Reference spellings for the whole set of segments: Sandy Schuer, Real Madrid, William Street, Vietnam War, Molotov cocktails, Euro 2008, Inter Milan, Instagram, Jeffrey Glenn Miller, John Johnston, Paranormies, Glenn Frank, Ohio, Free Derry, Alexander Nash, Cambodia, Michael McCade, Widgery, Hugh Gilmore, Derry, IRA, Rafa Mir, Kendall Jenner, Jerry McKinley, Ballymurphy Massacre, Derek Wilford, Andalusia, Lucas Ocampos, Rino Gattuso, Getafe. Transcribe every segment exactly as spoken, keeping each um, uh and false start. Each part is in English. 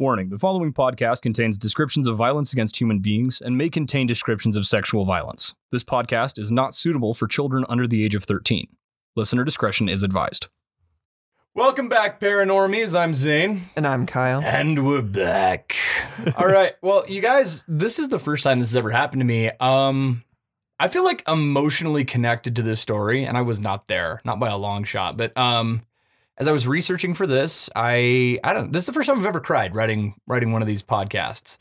Warning, the following podcast contains descriptions of violence against human beings and may contain descriptions of sexual violence. This podcast is not suitable for children under the age of thirteen. Listener discretion is advised. Welcome back, Paranormies. I'm Zane. And I'm Kyle. And we're back. All right. Well, you guys, this is the first time this has ever happened to me. Um, I feel like emotionally connected to this story, and I was not there, not by a long shot, but... um. As I was researching for this, I I don't. This is the first time I've ever cried writing writing one of these podcasts.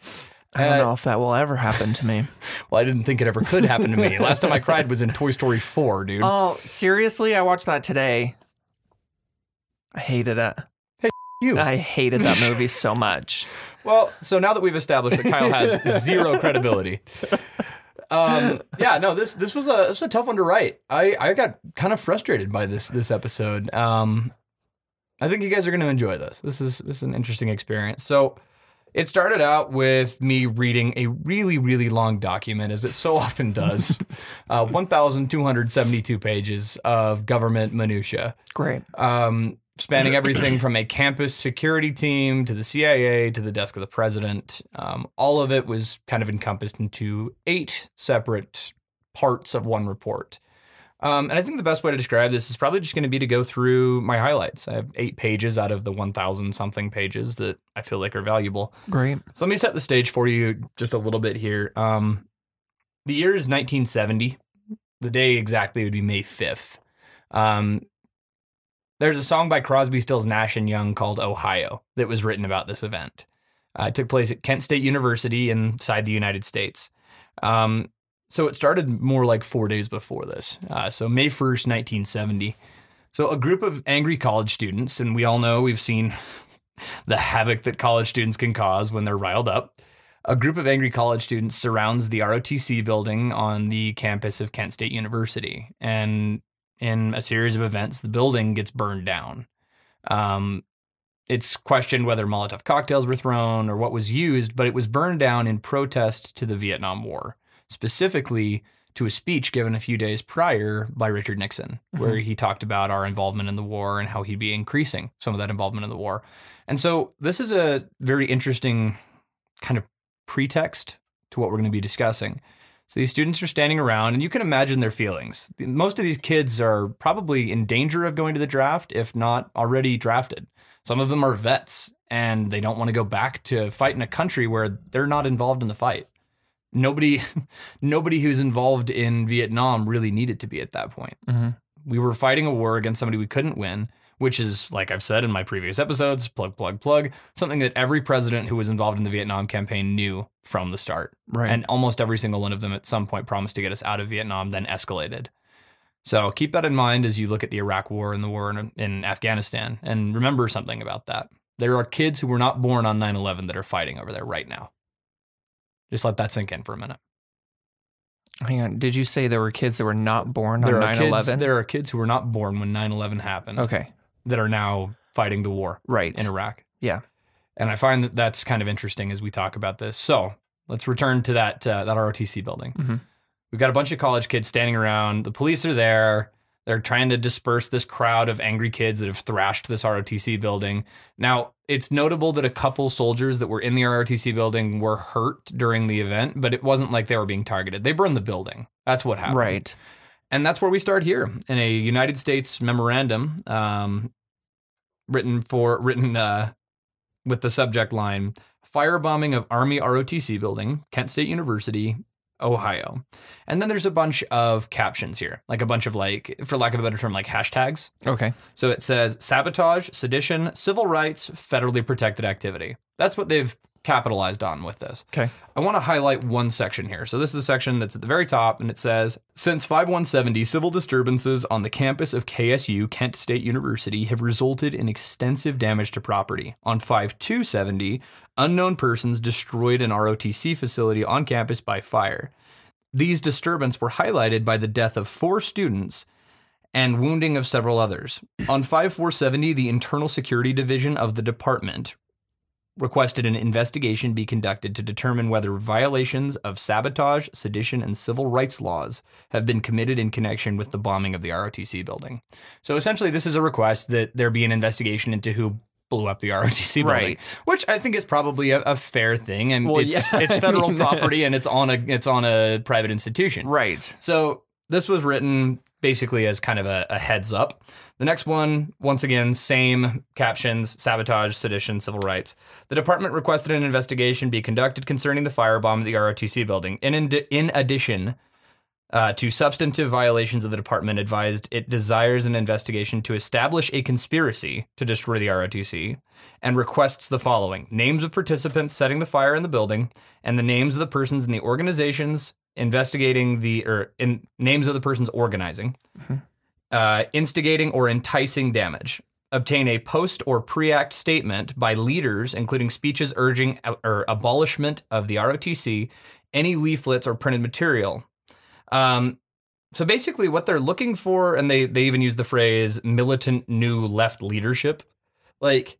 I don't uh, know if that will ever happen to me. Well, I didn't think it ever could happen to me. Last time I cried was in Toy Story four, dude. Oh, seriously? I watched that today. I hated it. Hey, you. I hated that movie so much. Well, so now that we've established that Kyle has zero credibility. Um, yeah, no, this, this was a, this was a tough one to write. I, I got kind of frustrated by this, this episode. Um, I think you guys are going to enjoy this. This is this is an interesting experience. So it started out with me reading a really, really long document, as it so often does, uh, one thousand two hundred seventy-two pages of government minutiae. Great. Um, spanning everything from a campus security team to the C I A to the desk of the president. Um, all of it was kind of encompassed into eight separate parts of one report. Um, and I think the best way to describe this is probably just going to be to go through my highlights. I have eight pages out of the one thousand something pages that I feel like are valuable. Great. So let me set the stage for you just a little bit here. Um, the year is nineteen seventy. The day exactly would be May fifth. Um, there's a song by Crosby, Stills, Nash, and Young called Ohio that was written about this event. Uh, it took place at Kent State University inside the United States. Um So it started more like four days before this. Uh, so May first, nineteen seventy. So a group of angry college students, and we all know we've seen the havoc that college students can cause when they're riled up. A group of angry college students surrounds the R O T C building on the campus of Kent State University. And in a series of events, the building gets burned down. Um, it's questioned whether Molotov cocktails were thrown or what was used, but it was burned down in protest to the Vietnam War. Specifically to a speech given a few days prior by Richard Nixon, where mm-hmm. he talked about our involvement in the war and how he'd be increasing some of that involvement in the war. And so this is a very interesting kind of pretext to what we're going to be discussing. So these students are standing around, and you can imagine their feelings. Most of these kids are probably in danger of going to the draft, if not already drafted. Some of them are vets, and they don't want to go back to fight in a country where they're not involved in the fight. Nobody, nobody who's involved in Vietnam really needed to be at that point. Mm-hmm. We were fighting a war against somebody we couldn't win, which is, like I've said in my previous episodes, plug, plug, plug, something that every president who was involved in the Vietnam campaign knew from the start. Right. And almost every single one of them at some point promised to get us out of Vietnam, then escalated. So keep that in mind as you look at the Iraq war and the war in, in Afghanistan, and remember something about that. There are kids who were not born on nine eleven that are fighting over there right now. Just let that sink in for a minute. Hang on. Did you say there were kids that were not born on nine eleven? There are kids who were not born when nine eleven happened. Okay. That are now fighting the war. Right. In Iraq. Yeah. And I find that that's kind of interesting as we talk about this. So let's return to that, uh, that R O T C building. Mm-hmm. We've got a bunch of college kids standing around. The police are there. They're trying to disperse this crowd of angry kids that have thrashed this R O T C building. Now, it's notable that a couple soldiers that were in the R O T C building were hurt during the event, but it wasn't like they were being targeted. They burned the building. That's what happened. Right. And that's where we start here in a United States memorandum um, written for written uh, with the subject line, firebombing of Army R O T C building, Kent State University, Ohio. And then there's a bunch of captions here, like a bunch of like, for lack of a better term, like hashtags. Okay. So it says sabotage, sedition, civil rights, federally protected activity. That's what they've capitalized on with this. Okay. I want to highlight one section here. So this is the section that's at the very top, and it says, since five one seventy, civil disturbances on the campus of K S U, Kent State University, have resulted in extensive damage to property. On five two seventy, unknown persons destroyed an R O T C facility on campus by fire. These disturbances were highlighted by the death of four students and wounding of several others. On five four seventy, the Internal Security Division of the department requested an investigation be conducted to determine whether violations of sabotage, sedition, and civil rights laws have been committed in connection with the bombing of the R O T C building. So essentially, this is a request that there be an investigation into who blew up the R O T C building, right. Which I think is probably a, a fair thing, and well, it's, yeah. it's federal property, and it's on a it's on a private institution, right? So this was written basically as kind of a, a heads up. The next one, once again, same captions: sabotage, sedition, civil rights. The department requested an investigation be conducted concerning the firebomb at the R O T C building. In in, in addition. Uh, to substantive violations of the department advised it desires an investigation to establish a conspiracy to destroy the R O T C and requests the following: names of participants setting the fire in the building and the names of the persons in the organizations investigating the, or in names of the persons organizing, mm-hmm. uh, instigating or enticing damage. Obtain a post or pre-act statement by leaders, including speeches urging or abolishment of the R O T C, any leaflets or printed material. Um, so basically what they're looking for, and they, they even use the phrase militant new left leadership. Like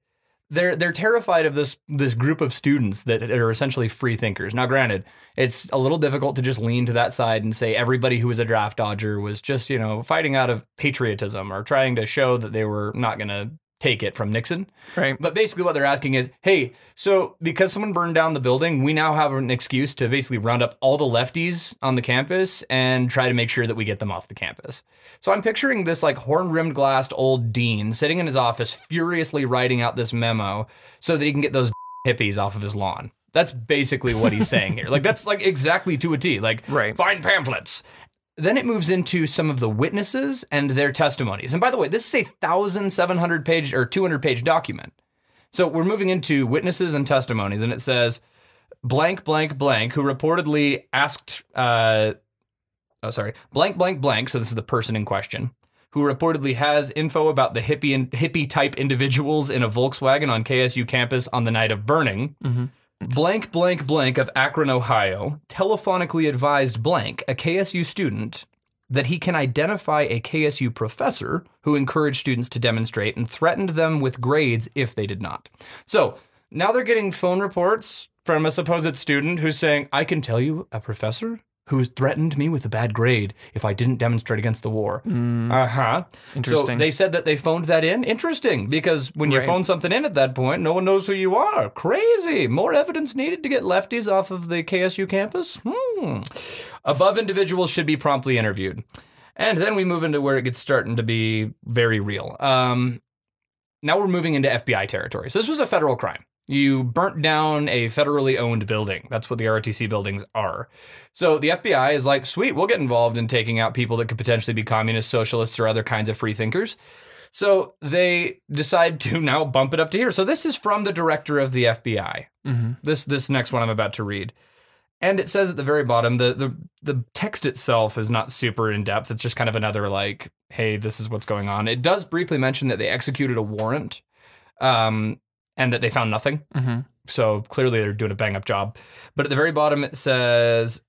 they're, they're terrified of this, this group of students that are essentially free thinkers. Now, granted, it's a little difficult to just lean to that side and say everybody who was a draft dodger was just, you know, fighting out of patriotism or trying to show that they were not going to take it from Nixon. Right. But basically what they're asking is, hey, so because someone burned down the building, we now have an excuse to basically round up all the lefties on the campus and try to make sure that we get them off the campus. So I'm picturing this like horn-rimmed glassed old dean sitting in his office, furiously writing out this memo so that he can get those hippies off of his lawn. That's basically what he's saying here. Like, that's like exactly to a T, like right. Find pamphlets. Then it moves into some of the witnesses and their testimonies. And by the way, this is a seventeen hundred page or two hundred page document. So we're moving into witnesses and testimonies, and it says blank, blank, blank, who reportedly asked, uh, oh, sorry, blank, blank, blank. So this is the person in question who reportedly has info about the hippie and hippie type individuals in a Volkswagen on K S U campus on the night of burning. Mm-hmm. Blank, blank, blank of Akron, Ohio, telephonically advised blank, a K S U student, that he can identify a K S U professor who encouraged students to demonstrate and threatened them with grades if they did not. So now they're getting phone reports from a supposed student who's saying, I can tell you a professor who threatened me with a bad grade if I didn't demonstrate against the war. Mm. Uh-huh. Interesting. So they said that they phoned that in. Interesting, because when right. you phone something in at that point, no one knows who you are. Crazy. More evidence needed to get lefties off of the K S U campus? Hmm. Above individuals should be promptly interviewed. And then we move into where it gets starting to be very real. Um, now we're moving into F B I territory. So this was a federal crime. You burnt down a federally owned building. That's what the R O T C buildings are. So the F B I is like, sweet, we'll get involved in taking out people that could potentially be communists, socialists, or other kinds of free thinkers. So they decide to now bump it up to here. So this is from the director of the F B I. Mm-hmm. This this next one I'm about to read. And it says at the very bottom, the, the, the text itself is not super in depth. It's just kind of another like, hey, this is what's going on. It does briefly mention that they executed a warrant. Um... And that they found nothing. Mm-hmm. So clearly they're doing a bang up job. But at the very bottom, it says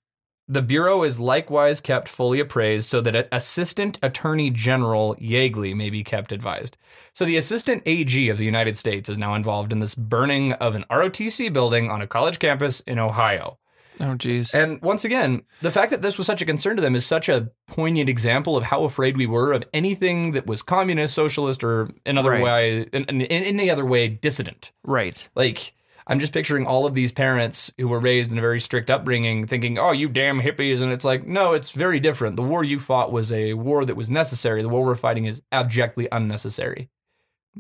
the Bureau is likewise kept fully appraised so that Assistant Attorney General Yeagley may be kept advised. So the Assistant A G of the United States is now involved in this burning of an R O T C building on a college campus in Ohio. Oh, geez. And once again, the fact that this was such a concern to them is such a poignant example of how afraid we were of anything that was communist, socialist, or another right. way, in, in, in any other way, dissident. Right. Like, I'm just picturing all of these parents who were raised in a very strict upbringing thinking, oh, you damn hippies. And it's like, no, it's very different. The war you fought was a war that was necessary. The war we're fighting is abjectly unnecessary.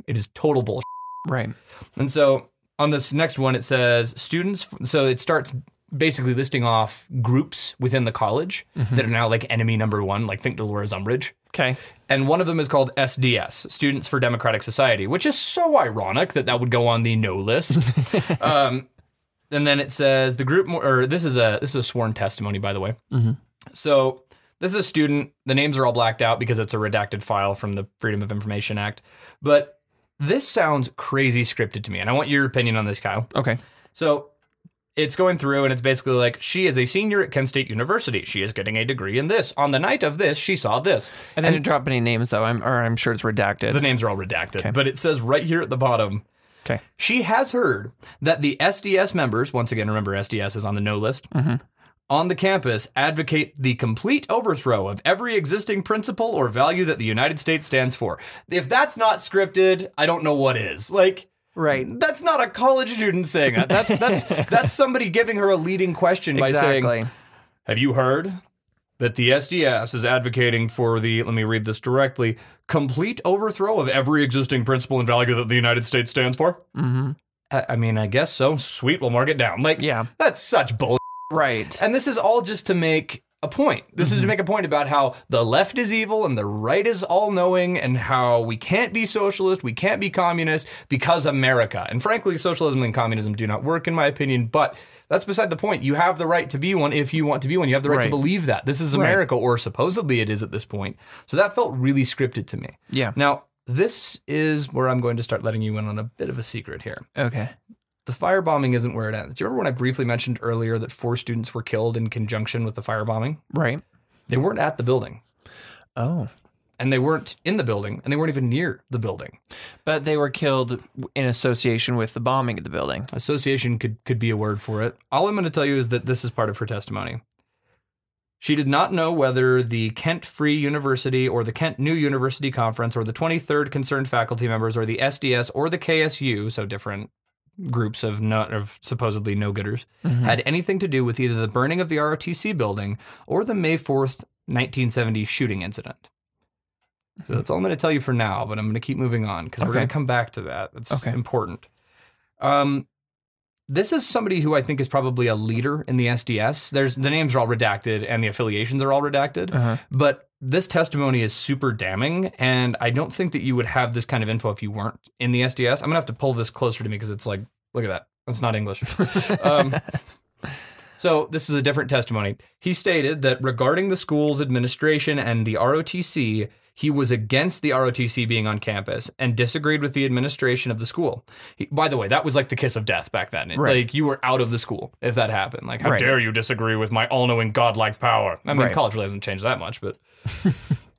It is total bullshit. Right. And so on this next one, it says students. So it starts basically listing off groups within the college mm-hmm. that are now like enemy number one, like think Dolores Umbridge. Okay. And one of them is called S D S, Students for Democratic Society, which is so ironic that that would go on the no list. um, and then it says the group, more, or this is a this is a sworn testimony, by the way. Mm-hmm. So this is a student. The names are all blacked out because it's a redacted file from the Freedom of Information Act. But this sounds crazy scripted to me, and I want your opinion on this, Kyle. Okay. So it's going through and it's basically like, she is a senior at Kent State University. She is getting a degree in this. On the night of this, she saw this. And then didn't drop any names, though. I'm or I'm sure it's redacted. The names are all redacted. Okay. But it says right here at the bottom, okay, she has heard that the S D S members, once again, remember S D S is on the no list, mm-hmm. on the campus advocate the complete overthrow of every existing principle or value that the United States stands for. If that's not scripted, I don't know what is. Like, Right. That's not a college student saying that. That's that's that's somebody giving her a leading question by exactly. saying, "Have you heard that the S D S is advocating for the, let me read this directly, complete overthrow of every existing principle and value that the United States stands for?" Mm-hmm. I, I mean, I guess so. Sweet, we'll mark it down. Like, yeah. That's such bull. Right. And this is all just to make a point. This mm-hmm. is to make a point about how the left is evil and the right is all-knowing and how we can't be socialist, we can't be communist because America. And frankly, socialism and communism do not work in my opinion, but that's beside the point. You have the right to be one if you want to be one. You have the right, right. to believe that. This is America, right. or supposedly it is at this point. So that felt really scripted to me. Yeah. Now, this is where I'm going to start letting you in on a bit of a secret here. Okay. The firebombing isn't where it ends. Do you remember when I briefly mentioned earlier that four students were killed in conjunction with the firebombing? Right. They weren't at the building. Oh. And they weren't in the building, and they weren't even near the building. But they were killed in association with the bombing of the building. Association could, could be a word for it. All I'm going to tell you is that this is part of her testimony. She did not know whether the Kent Free University or the Kent New University Conference or the twenty-third concerned faculty members or the S D S or the K S U, so different groups of not of supposedly no-gooders, mm-hmm. had anything to do with either the burning of the R O T C building or the May fourth, nineteen seventy shooting incident. So that's all I'm going to tell you for now, but I'm going to keep moving on because okay. we're going to come back to that. That's okay. important. Um, this is somebody who I think is probably a leader in the S D S. There's the names are all redacted and the affiliations are all redacted, uh-huh. but this testimony is super damning, and I don't think that you would have this kind of info if you weren't in the S D S. I'm going to have to pull this closer to me because it's like, look at that. That's not English. um, so this is a different testimony. He stated that regarding the school's administration and the R O T C, he was against the R O T C being on campus and disagreed with the administration of the school. He, by the way, that was like the kiss of death back then. Right. Like you were out of the school if that happened. Like, how right. dare you disagree with my all-knowing godlike power? I mean, right. college really hasn't changed that much, but...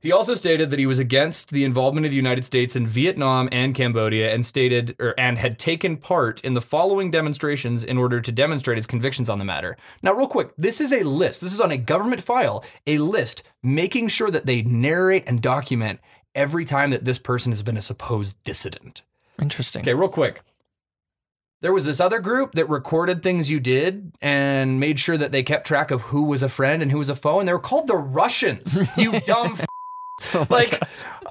He also stated that he was against the involvement of the United States in Vietnam and Cambodia and stated or and had taken part in the following demonstrations in order to demonstrate his convictions on the matter. Now, real quick, this is a list. This is on a government file, a list making sure that they narrate and document every time that this person has been a supposed dissident. Interesting. Okay, real quick. There was this other group that recorded things you did and made sure that they kept track of who was a friend and who was a foe, and they were called the Russians. You dumb f***. Oh like, God.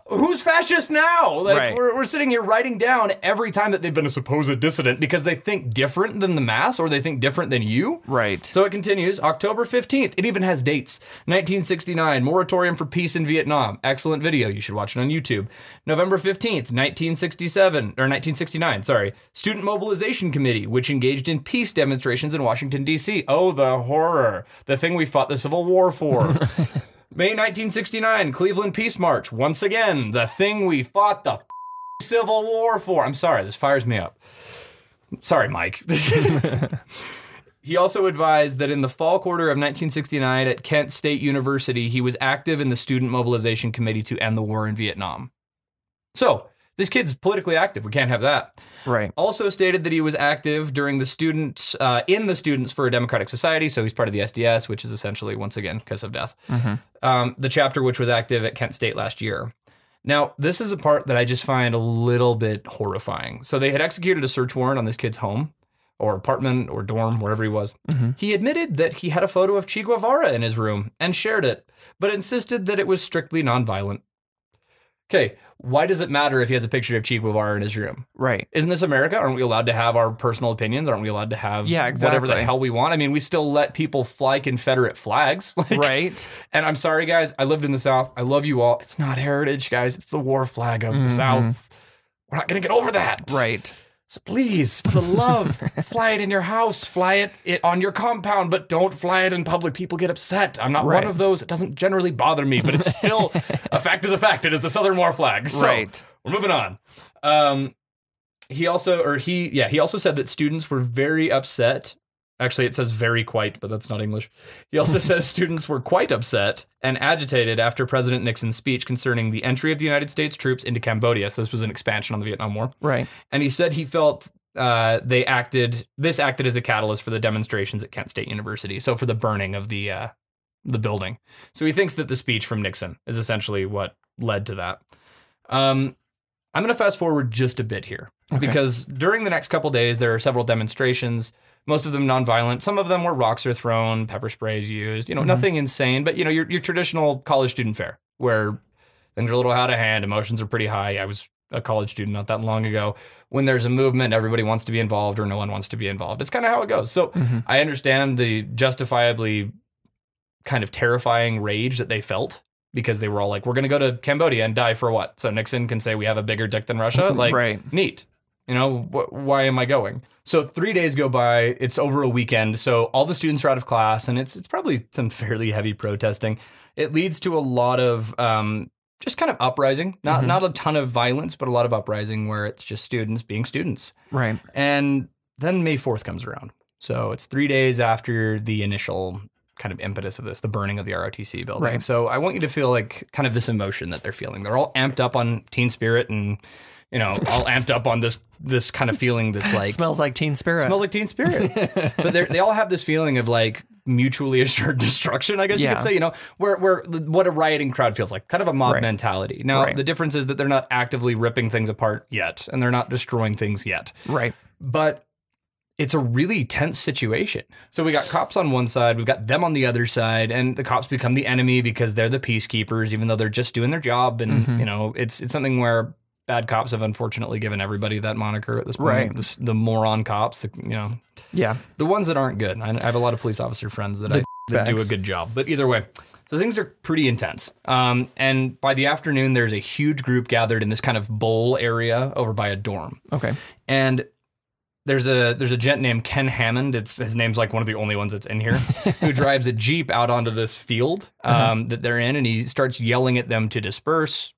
Who's fascist now? Like, right. we're, we're sitting here writing down every time that they've been a supposed dissident because they think different than the mass or they think different than you. Right. So it continues. October fifteenth. It even has dates. nineteen sixty-nine. Moratorium for peace in Vietnam. Excellent video. You should watch it on YouTube. November fifteenth, nineteen sixty-seven, or nineteen sixty-nine, sorry. Student Mobilization Committee, which engaged in peace demonstrations in Washington, D C Oh, the horror. The thing we fought the Civil War for. May nineteen sixty-nine, Cleveland Peace March. Once again, the thing we fought the f Civil War for. I'm sorry, this fires me up. Sorry, Mike. He also advised that in the fall quarter of nineteen sixty-nine at Kent State University, he was active in the Student Mobilization Committee to end the war in Vietnam. So, this kid's politically active. We can't have that. Right. Also stated that he was active during the students, uh, in the Students for Democratic Society. So he's part of the S D S, which is essentially, once again, kiss of death. Mm-hmm. um, the chapter which was active at Kent State last year. Now, this is a part that I just find a little bit horrifying. So they had executed a search warrant on this kid's home or apartment or dorm, wherever he was. Mm-hmm. He admitted that he had a photo of Che Guevara in his room and shared it, but insisted that it was strictly nonviolent. Okay, why does it matter if he has a picture of Che Guevara in his room? Right. Isn't this America? Aren't we allowed to have our personal opinions? Aren't we allowed to have yeah, exactly. whatever the hell we want? I mean, we still let people fly Confederate flags. Like, right. And I'm sorry, guys. I lived in the South. I love you all. It's not heritage, guys. It's the war flag of mm-hmm. the South. We're not going to get over that. Right. So please, for the love, fly it in your house. Fly it, it on your compound, but don't fly it in public. People get upset. I'm not right. one of those. It doesn't generally bother me, but it's still... A fact is a fact. It is the Southern War flag. So right. we're moving on. Um, he also, or he, yeah, he also said that students were very upset. Actually, it says very quite, but that's not English. He also says students were quite upset and agitated after President Nixon's speech concerning the entry of the United States troops into Cambodia. So this was an expansion on the Vietnam War. Right. And he said he felt uh, they acted, this acted as a catalyst for the demonstrations at Kent State University. So for the burning of the uh the building. So he thinks that the speech from Nixon is essentially what led to that. Um, I'm going to fast forward just a bit here. Okay. Because during the next couple days, there are several demonstrations, most of them nonviolent. Some of them where rocks are thrown, pepper sprays used, you know, mm-hmm. nothing insane, but, you know, your, your traditional college student fare where things are a little out of hand, emotions are pretty high. I was a college student not that long ago. When there's a movement, everybody wants to be involved or no one wants to be involved. It's kind of how it goes. So mm-hmm. I understand the justifiably kind of terrifying rage that they felt. Because they were all like, we're going to go to Cambodia and die for what? So Nixon can say we have a bigger dick than Russia. Like, right. Neat. You know, wh why am I going? So three days go by. It's over a weekend. So all the students are out of class, and it's it's probably some fairly heavy protesting. It leads to a lot of um, just kind of uprising. Not mm-hmm. not a ton of violence, but a lot of uprising where it's just students being students. Right. And then May fourth comes around. So it's three days after the initial kind of impetus of this, the burning of the R O T C building. Right. So I want you to feel like kind of this emotion that they're feeling. They're all amped up on teen spirit and, you know, all amped up on this, this kind of feeling that's like, smells like teen spirit, smells like teen spirit, but they all have this feeling of like mutually assured destruction, I guess yeah. you could say, you know, where, where what a rioting crowd feels like, kind of a mob right. mentality. Now right. the difference is that they're not actively ripping things apart yet, and they're not destroying things yet. Right. But it's a really tense situation. So we got cops on one side, we've got them on the other side, and the cops become the enemy because they're the peacekeepers, even though they're just doing their job. And, mm-hmm. you know, it's it's something where bad cops have unfortunately given everybody that moniker at this point. Right. The, the moron cops, the, you know. Yeah. The ones that aren't good. I, I have a lot of police officer friends that, I, that do a good job. But either way, so things are pretty intense. Um, and by the afternoon, there's a huge group gathered in this kind of bowl area over by a dorm. Okay. And There's a there's a gent named Ken Hammond. It's his name's like one of the only ones that's in here, who drives a Jeep out onto this field um, uh-huh. that they're in, and he starts yelling at them to disperse.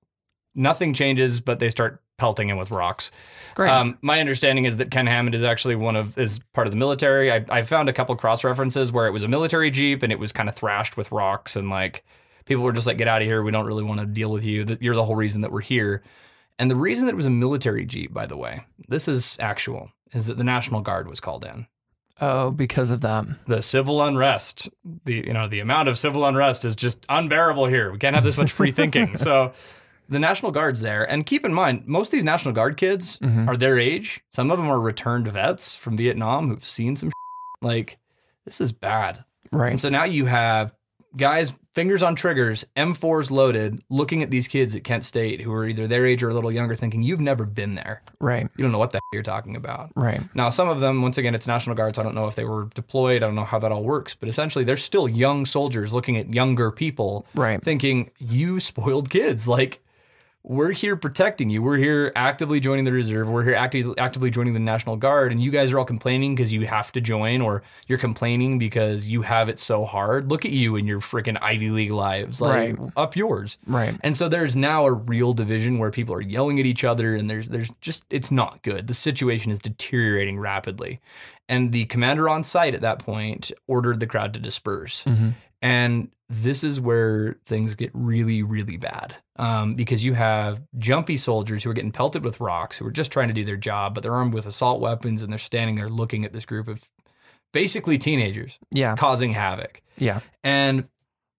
Nothing changes, but they start pelting him with rocks. Great. Um, my understanding is that Ken Hammond is actually one of is part of the military. I, I found a couple cross references where it was a military Jeep and it was kind of thrashed with rocks, and like people were just like, "Get out of here! We don't really want to deal with you. You're the whole reason that we're here." And the reason that it was a military Jeep, by the way, this is actual, is that the National Guard was called in. Oh, because of that. The civil unrest, the you know, the amount of civil unrest is just unbearable here. We can't have this much free thinking. So the National Guard's there. And keep in mind, most of these National Guard kids mm-hmm. are their age. Some of them are returned vets from Vietnam who've seen some shit. Like, this is bad. Right. And so now you have guys, fingers on triggers, M fours loaded, looking at these kids at Kent State who are either their age or a little younger thinking, you've never been there. Right. You don't know what the heck you're talking about. Right. Now, some of them, once again, it's National Guards. I don't know if they were deployed. I don't know how that all works. But essentially, they're still young soldiers looking at younger people right. thinking, you spoiled kids. Like, we're here protecting you. We're here actively joining the reserve. We're here acti actively joining the National Guard. And you guys are all complaining because you have to join, or you're complaining because you have it so hard. Look at you in your freaking Ivy League lives. Like, right. up yours. Right. And so there's now a real division where people are yelling at each other, and there's there's just, it's not good. The situation is deteriorating rapidly. And the commander on site at that point ordered the crowd to disperse. Mm-hmm. And this is where things get really, really bad um, because you have jumpy soldiers who are getting pelted with rocks, who are just trying to do their job, but they're armed with assault weapons, and they're standing there looking at this group of basically teenagers yeah. causing havoc. Yeah. And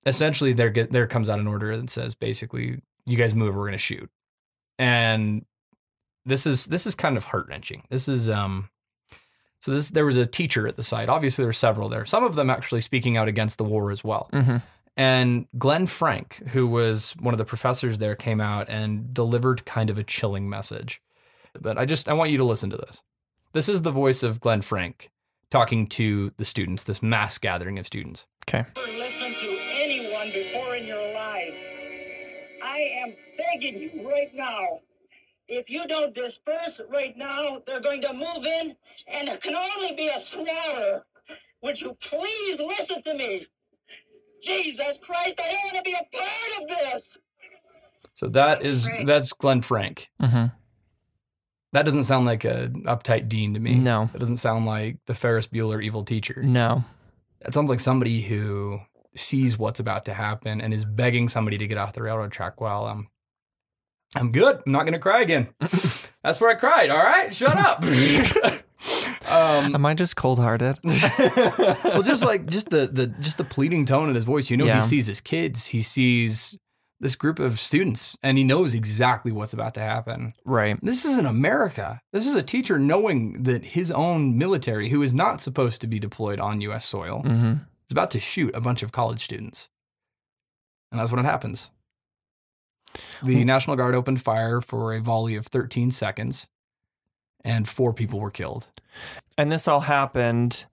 essentially there get, there comes out an order that says, basically, you guys move or we're going to shoot. And this is this is kind of heart-wrenching. This is... um. So this, there was a teacher at the site. Obviously, there were several there. Some of them actually speaking out against the war as well. Mm-hmm. And Glenn Frank, who was one of the professors there, came out and delivered kind of a chilling message. But I just, I want you to listen to this. This is the voice of Glenn Frank talking to the students, this mass gathering of students. Okay. Never listen to anyone before in your life. I am begging you right now. If you don't disperse right now, they're going to move in, and it can only be a slaughter. Would you please listen to me? Jesus Christ, I don't want to be a part of this. So that is, that's Glenn Frank. Mm-hmm. That doesn't sound like an uptight dean to me. No. That doesn't sound like the Ferris Bueller evil teacher. No. That sounds like somebody who sees what's about to happen and is begging somebody to get off the railroad track while I'm... Um, I'm good. I'm not going to cry again. That's where I cried. All right. Shut up. um, Am I just cold hearted? Well, just like just the, the just the pleading tone in his voice. You know, yeah. he sees his kids. He sees this group of students, and he knows exactly what's about to happen. Right. This isn't America. This is a teacher knowing that his own military, who is not supposed to be deployed on U S soil, mm-hmm. is about to shoot a bunch of college students. And that's when it happens. The mm-hmm. National Guard opened fire for a volley of thirteen seconds, and four people were killed. And this all happened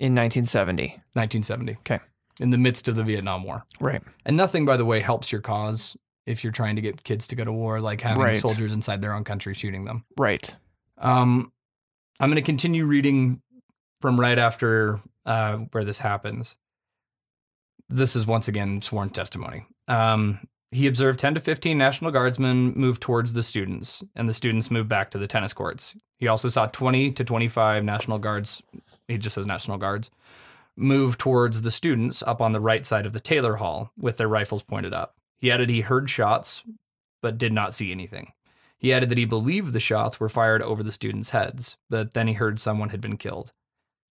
in nineteen seventy. nineteen seventy. Okay. In the midst of the Vietnam War. Right. And nothing, by the way, helps your cause if you're trying to get kids to go to war, like having right. soldiers inside their own country shooting them. Right. Um, I'm going to continue reading from right after uh, where this happens. This is once again sworn testimony. Um, he observed ten to fifteen National Guardsmen move towards the students, and the students moved back to the tennis courts. He also saw twenty to twenty-five National Guards. He just says National Guards. Moved towards the students up on the right side of the Taylor Hall with their rifles pointed up. He added he heard shots, but did not see anything. He added that he believed the shots were fired over the students' heads, but then he heard someone had been killed.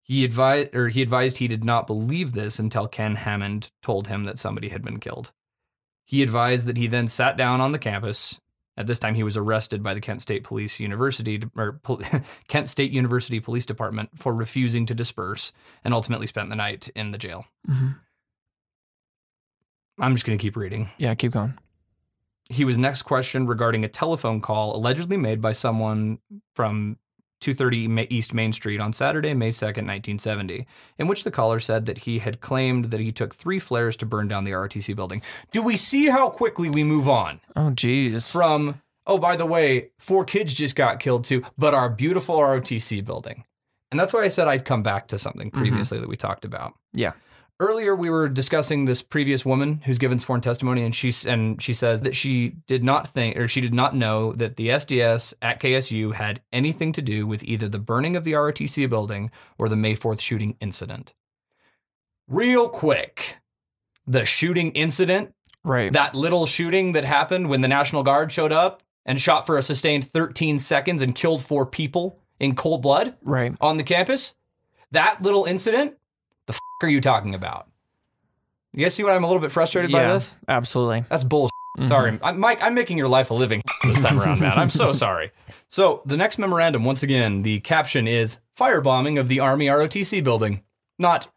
He advised, or he advised he did not believe this until Ken Hammond told him that somebody had been killed. He advised that he then sat down on the campus. At this time, he was arrested by the Kent State Police University or Kent State University Police Department for refusing to disperse, and ultimately spent the night in the jail. Mm-hmm. I'm just going to keep reading. Yeah, keep going. He was next questioned regarding a telephone call allegedly made by someone from two thirty East Main Street on Saturday, May second, nineteen seventy, in which the caller said that he had claimed that he took three flares to burn down the R O T C building. Do we see how quickly we move on? Oh, geez. From, oh, by the way, four kids just got killed too, but our beautiful R O T C building. And that's why I said I'd come back to something previously mm-hmm. that we talked about. Yeah. Earlier, we were discussing this previous woman who's given sworn testimony, and she, and she says that she did not think, or she did not know that the S D S at K S U had anything to do with either the burning of the R O T C building or the May fourth shooting incident. Real quick, the shooting incident, right? That little shooting that happened when the National Guard showed up and shot for a sustained thirteen seconds and killed four people in cold blood right. on the campus, that little incident, the f*** are you talking about? You guys see what I'm a little bit frustrated yeah, by this? Absolutely. That's bullshit. Mm-hmm. Sorry, I'm, Mike, I'm making your life a living this time around, man. I'm so sorry. So the next memorandum, once again, the caption is firebombing of the Army R O T C building, not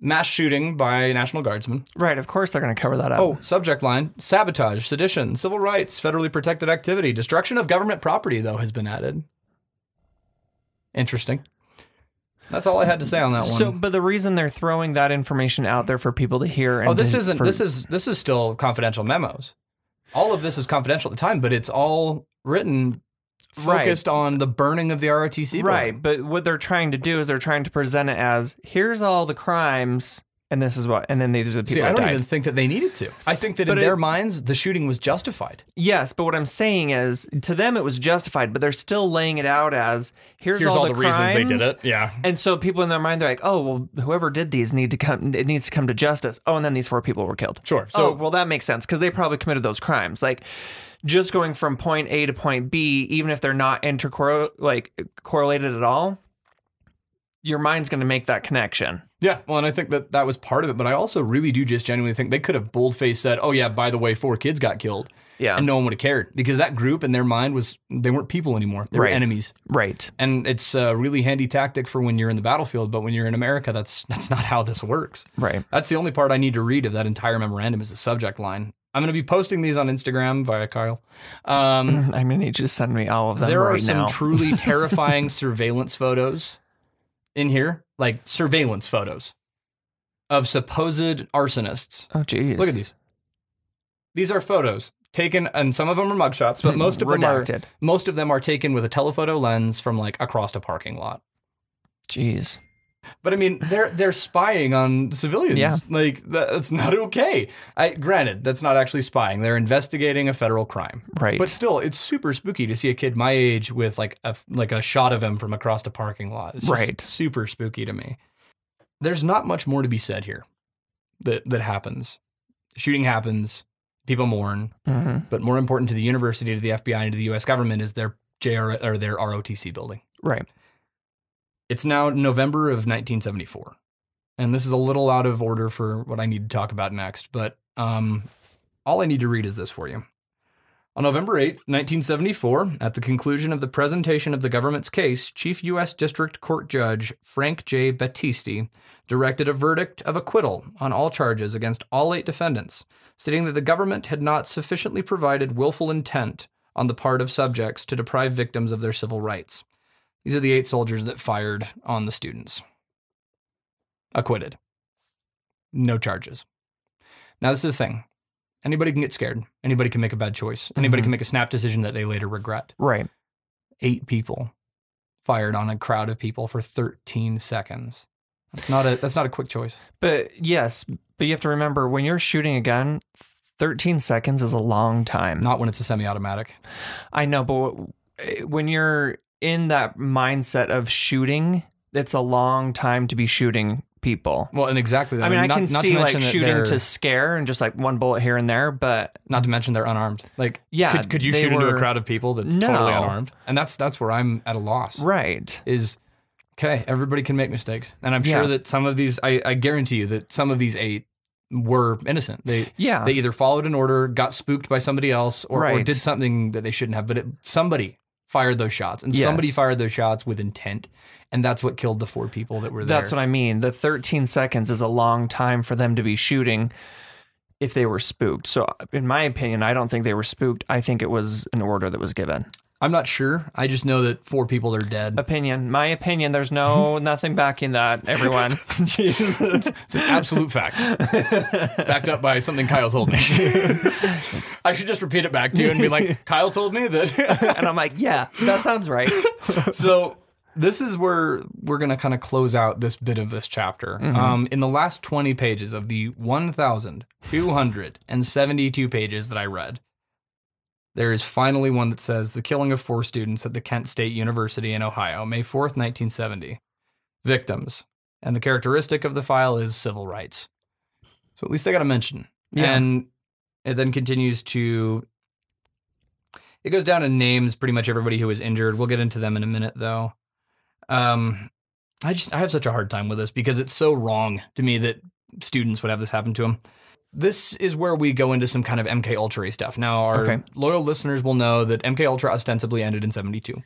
mass shooting by National Guardsmen. Right, of course they're going to cover that up. Oh, subject line, sabotage, sedition, civil rights, federally protected activity, destruction of government property, though, has been added. Interesting. That's all I had to say on that one. So, but the reason they're throwing that information out there for people to hear. And oh, this to, isn't. For, this is this is still confidential memos. All of this is confidential at the time, but it's all written, focused right. on the burning of the R O T C. Right. Building. But what they're trying to do is they're trying to present it as here's all the crimes, and this is what, and then these are the people. See, that I don't died. even think that they needed to. I think that but in it, their minds, the shooting was justified. Yes, but what I'm saying is, to them, it was justified, but they're still laying it out as here's, here's all, all the, the reasons they did it. Yeah, and so people in their mind, they're like, oh, well, whoever did these need to come. It needs to come to justice. Oh, and then these four people were killed. Sure. So, oh, well, that makes sense because they probably committed those crimes. Like, just going from point A to point B, even if they're not intercorrel like correlated at all, your mind's going to make that connection. Yeah, well, and I think that that was part of it, but I also really do just genuinely think they could have boldface said, oh, yeah, by the way, four kids got killed, yeah, and no one would have cared, because that group in their mind was, they weren't people anymore. They right. were enemies. Right. And it's a really handy tactic for when you're in the battlefield, but when you're in America, that's that's not how this works. Right. That's the only part I need to read of that entire memorandum is the subject line. I'm going to be posting these on Instagram via Kyle. Um, I mean, you just send me all of them There right are some now. truly terrifying surveillance photos in here, like surveillance photos of supposed arsonists. Oh, geez. Look at these. These are photos taken, and some of them are mugshots, but most of Redacted. them are most of them are taken with a telephoto lens from like across a parking lot. Jeez. But I mean, they're they're spying on civilians. Yeah. Like that's not okay. I granted, that's not actually spying. They're investigating a federal crime. Right. But still, it's super spooky to see a kid my age with like a like a shot of him from across the parking lot. It's right. just super spooky to me. There's not much more to be said here. That that happens. Shooting happens. People mourn. Mm-hmm. But more important to the university, to the F B I, and to the U S government is their J R or their R O T C building. Right. It's now November of nineteen seventy-four, and this is a little out of order for what I need to talk about next, but um, All I need to read is this for you. On November eighth, nineteen seventy-four, at the conclusion of the presentation of the government's case, Chief U S District Court Judge Frank J. Battisti directed a verdict of acquittal on all charges against all eight defendants, stating that the government had not sufficiently provided willful intent on the part of subjects to deprive victims of their civil rights. These are the eight soldiers that fired on the students. Acquitted. No charges. Now, this is the thing. Anybody can get scared. Anybody can make a bad choice. Anybody mm-hmm. can make a snap decision that they later regret. Right. Eight people fired on a crowd of people for thirteen seconds. That's not a that's not a quick choice. But yes, but you have to remember, when you're shooting a gun, thirteen seconds is a long time. Not when it's a semi-automatic. I know, but when you're in that mindset of shooting, it's a long time to be shooting people. Well, and exactly that. I mean, I can see like shooting to scare and just like one bullet here and there, but not to mention they're unarmed. Like, yeah, could, could you shoot into a crowd of people that's totally unarmed? And that's that's where I'm at a loss. Right. Is okay. Everybody can make mistakes, and I'm sure that some of these, I, I guarantee you that some of these eight were innocent. They yeah. They either followed an order, got spooked by somebody else, or, right. or did something that they shouldn't have. But it, somebody fired those shots, and yes. somebody fired those shots with intent, and that's what killed the four people that were there. That's what I mean. The thirteen seconds is a long time for them to be shooting if they were spooked. So in my opinion, I don't think they were spooked. I think it was an order that was given. I'm not sure. I just know that four people are dead. Opinion. My opinion. There's no nothing backing that, everyone. it's, it's an absolute fact. Backed up by something Kyle told me. I should just repeat it back to you and be like, Kyle told me that. And I'm like, yeah, that sounds right. So this is where we're going to kind of close out this bit of this chapter. Mm-hmm. Um, in the last twenty pages of the one thousand two hundred seventy-two pages that I read, there is finally one that says the killing of four students at the Kent State University in Ohio, May fourth, nineteen seventy. Victims. And the characteristic of the file is civil rights. So at least they got a mention. Yeah. And it then continues to, it goes down and names pretty much everybody who was injured. We'll get into them in a minute though. Um, I just, I have such a hard time with this because it's so wrong to me that students would have this happen to them. This is where we go into some kind of M K Ultra stuff. Now, our okay. loyal listeners will know that M K Ultra ostensibly ended in seventy-two,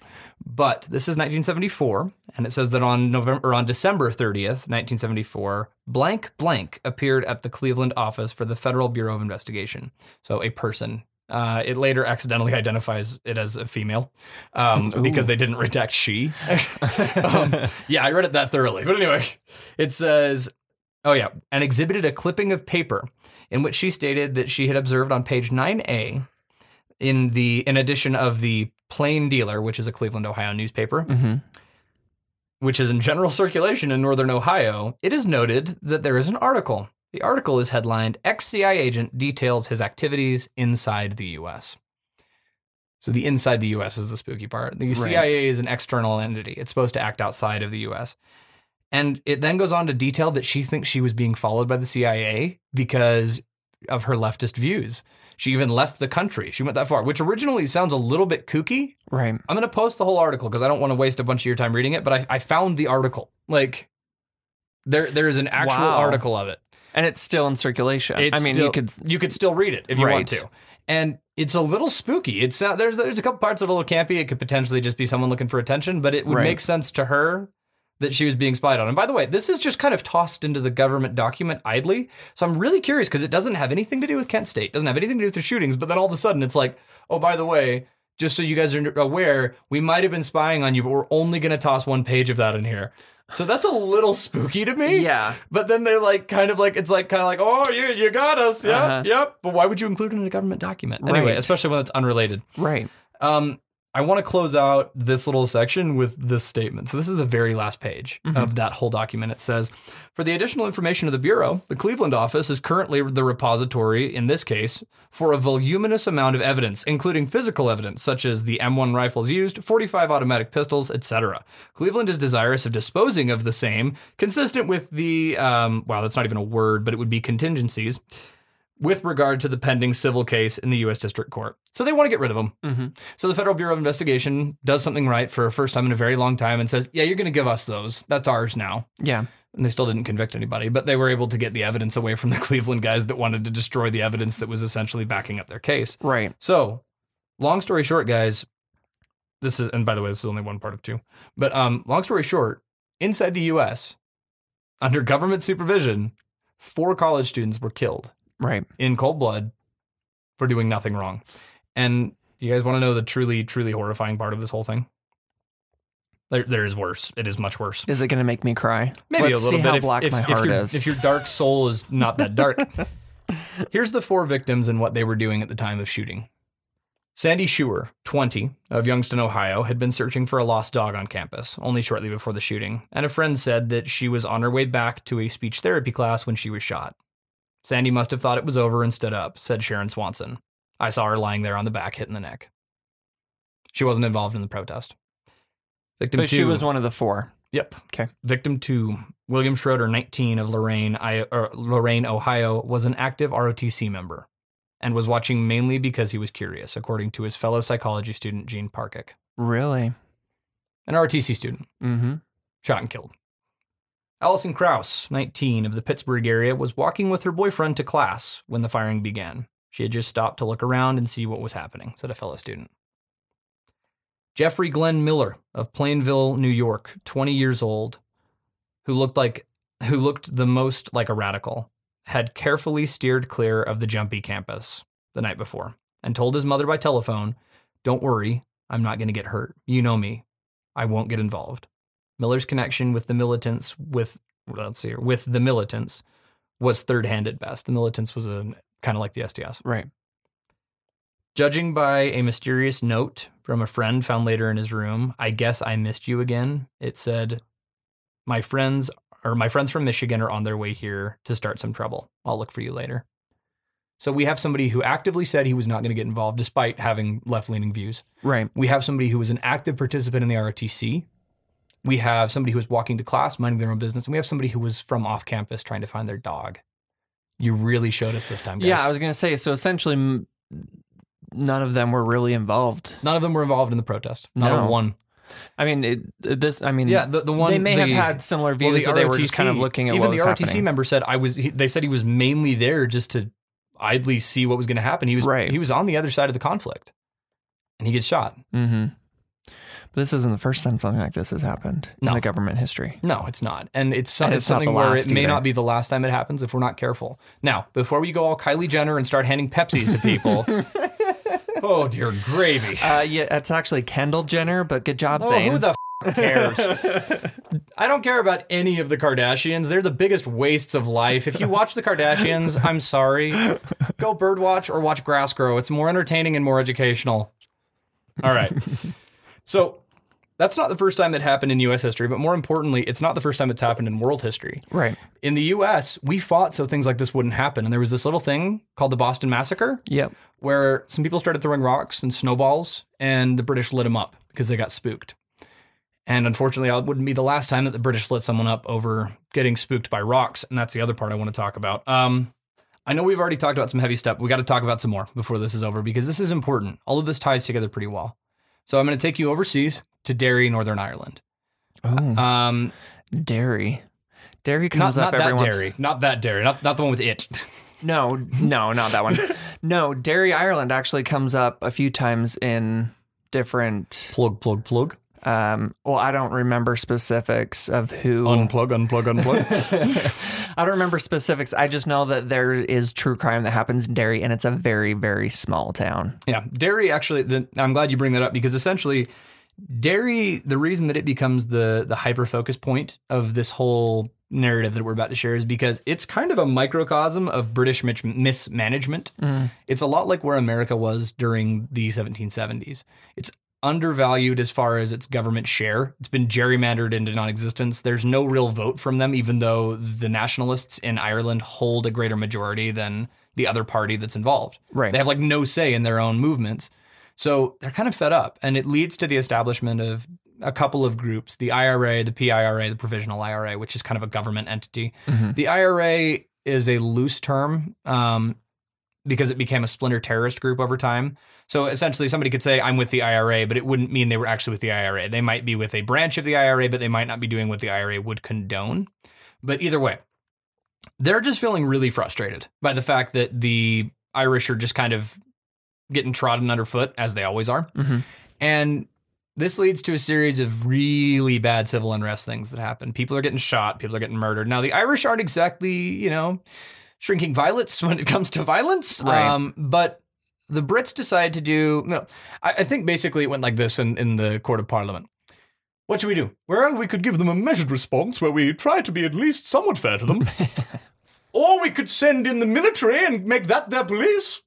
but this is nineteen seventy-four, and it says that on November or on December thirtieth, nineteen seventy-four, blank blank appeared at the Cleveland office for the Federal Bureau of Investigation. So a person. Uh, it later accidentally identifies it as a female um, because they didn't redact she. um, yeah, I read it that thoroughly. But anyway, it says. Oh, yeah, and exhibited a clipping of paper in which she stated that she had observed on page nine A in the in edition of the Plain Dealer, which is a Cleveland, Ohio newspaper, mm-hmm. which is in general circulation in northern Ohio. It is noted that there is an article. The article is headlined, "Ex-C I A Agent Details His Activities Inside the U S" So the inside the U S is the spooky part. The right. C I A is an external entity. It's supposed to act outside of the U S, and it then goes on to detail that she thinks she was being followed by the C I A because of her leftist views. She even left the country. She went that far, which originally sounds a little bit kooky. Right. I'm going to post the whole article because I don't want to waste a bunch of your time reading it, but I, I found the article. Like, there, there is an actual wow. article of it. And it's still in circulation. It's I mean, still, you could you could still read it if you right. want to. And it's a little spooky. It's uh, there's, there's a couple parts that are a little campy. It could potentially just be someone looking for attention, but it would right. make sense to her that she was being spied on. And by the way, this is just kind of tossed into the government document idly. So I'm really curious because it doesn't have anything to do with Kent State. It doesn't have anything to do with the shootings. But then all of a sudden it's like, oh, by the way, just so you guys are aware, we might have been spying on you, but we're only going to toss one page of that in here. So that's a little spooky to me. Yeah. But then they're like, kind of like, it's like, kind of like, oh, you you got us. Yep, uh-huh. yep. But why would you include it in a government document? Right. Anyway, especially when it's unrelated. Right. Um. I want to close out this little section with this statement. So this is the very last page mm-hmm. of that whole document. It says, for the additional information of the Bureau, the Cleveland office is currently the repository, in this case, for a voluminous amount of evidence, including physical evidence, such as the M one rifles used, forty-five automatic pistols, et cetera. Cleveland is desirous of disposing of the same, consistent with the, um, wow, that's not even a word, but it would be contingencies, with regard to the pending civil case in the U S District Court. So they want to get rid of them. Mm-hmm. So the Federal Bureau of Investigation does something right for the first time in a very long time and says, yeah, you're going to give us those. That's ours now. Yeah. and they still didn't convict anybody, but they were able to get the evidence away from the Cleveland guys that wanted to destroy the evidence that was essentially backing up their case. Right. So, long story short, guys, this is, and by the way, this is only one part of two, but um, long story short, inside the U S, under government supervision, four college students were killed. Right. In cold blood for doing nothing wrong. And you guys want to know the truly, truly horrifying part of this whole thing? There, there is worse. It is much worse. Is it going to make me cry? Maybe Let's a little see bit. How if, black if, my if heart is. If your dark soul is not that dark. Here's the four victims and what they were doing at the time of shooting. Sandy Schuer, twenty, of Youngstown, Ohio, had been searching for a lost dog on campus, only shortly before the shooting, and a friend said that she was on her way back to a speech therapy class when she was shot. Sandy must have thought it was over and stood up, said Sharon Swanson. I saw her lying there on the back, hit in the neck. She wasn't involved in the protest. Victim but two, she was one of the four. Yep. Okay. Victim two, William Schroeder, nineteen, of Lorain, I, er, Lorain, Ohio, was an active R O T C member and was watching mainly because he was curious, according to his fellow psychology student, Gene Parkick. Really? An R O T C student. Mm-hmm. Shot and killed. Allison Krause, nineteen, of the Pittsburgh area, was walking with her boyfriend to class when the firing began. She had just stopped to look around and see what was happening, said a fellow student. Jeffrey Glenn Miller of Plainville, New York, twenty years old, who looked like who looked the most like a radical, had carefully steered clear of the jumpy campus the night before and told his mother by telephone, "Don't worry, I'm not going to get hurt. You know me. I won't get involved." Miller's connection with the militants with let's see, with the militants was third-hand at best. The militants was a kind of like the S D S. Right. Judging by a mysterious note from a friend found later in his room, "I guess I missed you again." It said, "My friends or my friends from Michigan are on their way here to start some trouble. I'll look for you later." So we have somebody who actively said he was not going to get involved despite having left-leaning views. Right. We have somebody who was an active participant in the R O T C. We have somebody who was walking to class, minding their own business. And we have somebody who was from off campus trying to find their dog. You really showed us this time, guys. Yeah, I was going to say, so essentially none of them were really involved. None of them were involved in the protest. Not no. one. I mean, it, this. I mean, yeah, the, the one they may the, have had similar views, well, the but R O T C, they were just kind of looking at even what was happening. Even the R O T C member said, "I was." He, they said he was mainly there just to idly see what was going to happen. He was right. He was on the other side of the conflict, and he gets shot. Mm-hmm. But this isn't the first time something like this has happened no. in the government history. No, it's not, and it's, some, and it's, it's something where it may either. not be the last time it happens if we're not careful. Now, before we go all Kylie Jenner and start handing Pepsis to people. Oh, dear gravy. Uh, yeah, it's actually Kendall Jenner, but good job, oh, Zane. Who the f*** cares? I don't care about any of the Kardashians. They're the biggest wastes of life. If you watch the Kardashians, I'm sorry. Go birdwatch or watch grass grow. It's more entertaining and more educational. All right. So that's not the first time that happened in U S history, but more importantly, it's not the first time it's happened in world history. Right. In the U S, we fought so things like this wouldn't happen. And there was this little thing called the Boston Massacre. Yep. Where some people started throwing rocks and snowballs, and the British lit them up because they got spooked. And unfortunately, it wouldn't be the last time that the British lit someone up over getting spooked by rocks. And that's the other part I want to talk about. Um, I know we've already talked about some heavy stuff. We got to talk about some more before this is over, because this is important. All of this ties together pretty well. So I'm going to take you overseas to Derry, Northern Ireland. Oh, um, Derry. Derry comes not, up not every that once. Derry. Not that Derry. Not, not the one with it. No, no, not that one. No, Derry, Ireland actually comes up a few times in different... Plug, plug, plug. Um, well, I don't remember specifics of who... Unplug, unplug, unplug. I don't remember specifics. I just know that there is true crime that happens in Derry, and it's a very, very small town. Yeah, Derry actually... The, I'm glad you bring that up, because essentially Derry, the reason that it becomes the, the hyper-focus point of this whole narrative that we're about to share is because it's kind of a microcosm of British mismanagement. Mm. It's a lot like where America was during the seventeen seventies. It's undervalued as far as its government share. It's been gerrymandered into non-existence. There's no real vote from them, even though the nationalists in Ireland hold a greater majority than the other party that's involved. Right. They have like no say in their own movements. So they're kind of fed up, and it leads to the establishment of a couple of groups, the I R A, the P I R A, the Provisional I R A, which is kind of a government entity. Mm-hmm. The I R A is a loose term. Um, because it became a splinter terrorist group over time. So essentially somebody could say, I'm with the I R A, but it wouldn't mean they were actually with the I R A. They might be with a branch of the I R A, but they might not be doing what the I R A would condone. But either way, they're just feeling really frustrated by the fact that the Irish are just kind of getting trodden underfoot, as they always are. Mm-hmm. And this leads to a series of really bad civil unrest things that happen. People are getting shot. People are getting murdered. Now, the Irish aren't exactly, you know, shrinking violets when it comes to violence. Right. Um, but the Brits decide to do, you know, I, I think basically it went like this in, in the Court of Parliament. What should we do? Well, we could give them a measured response where we try to be at least somewhat fair to them. Or we could send in the military and make that their police.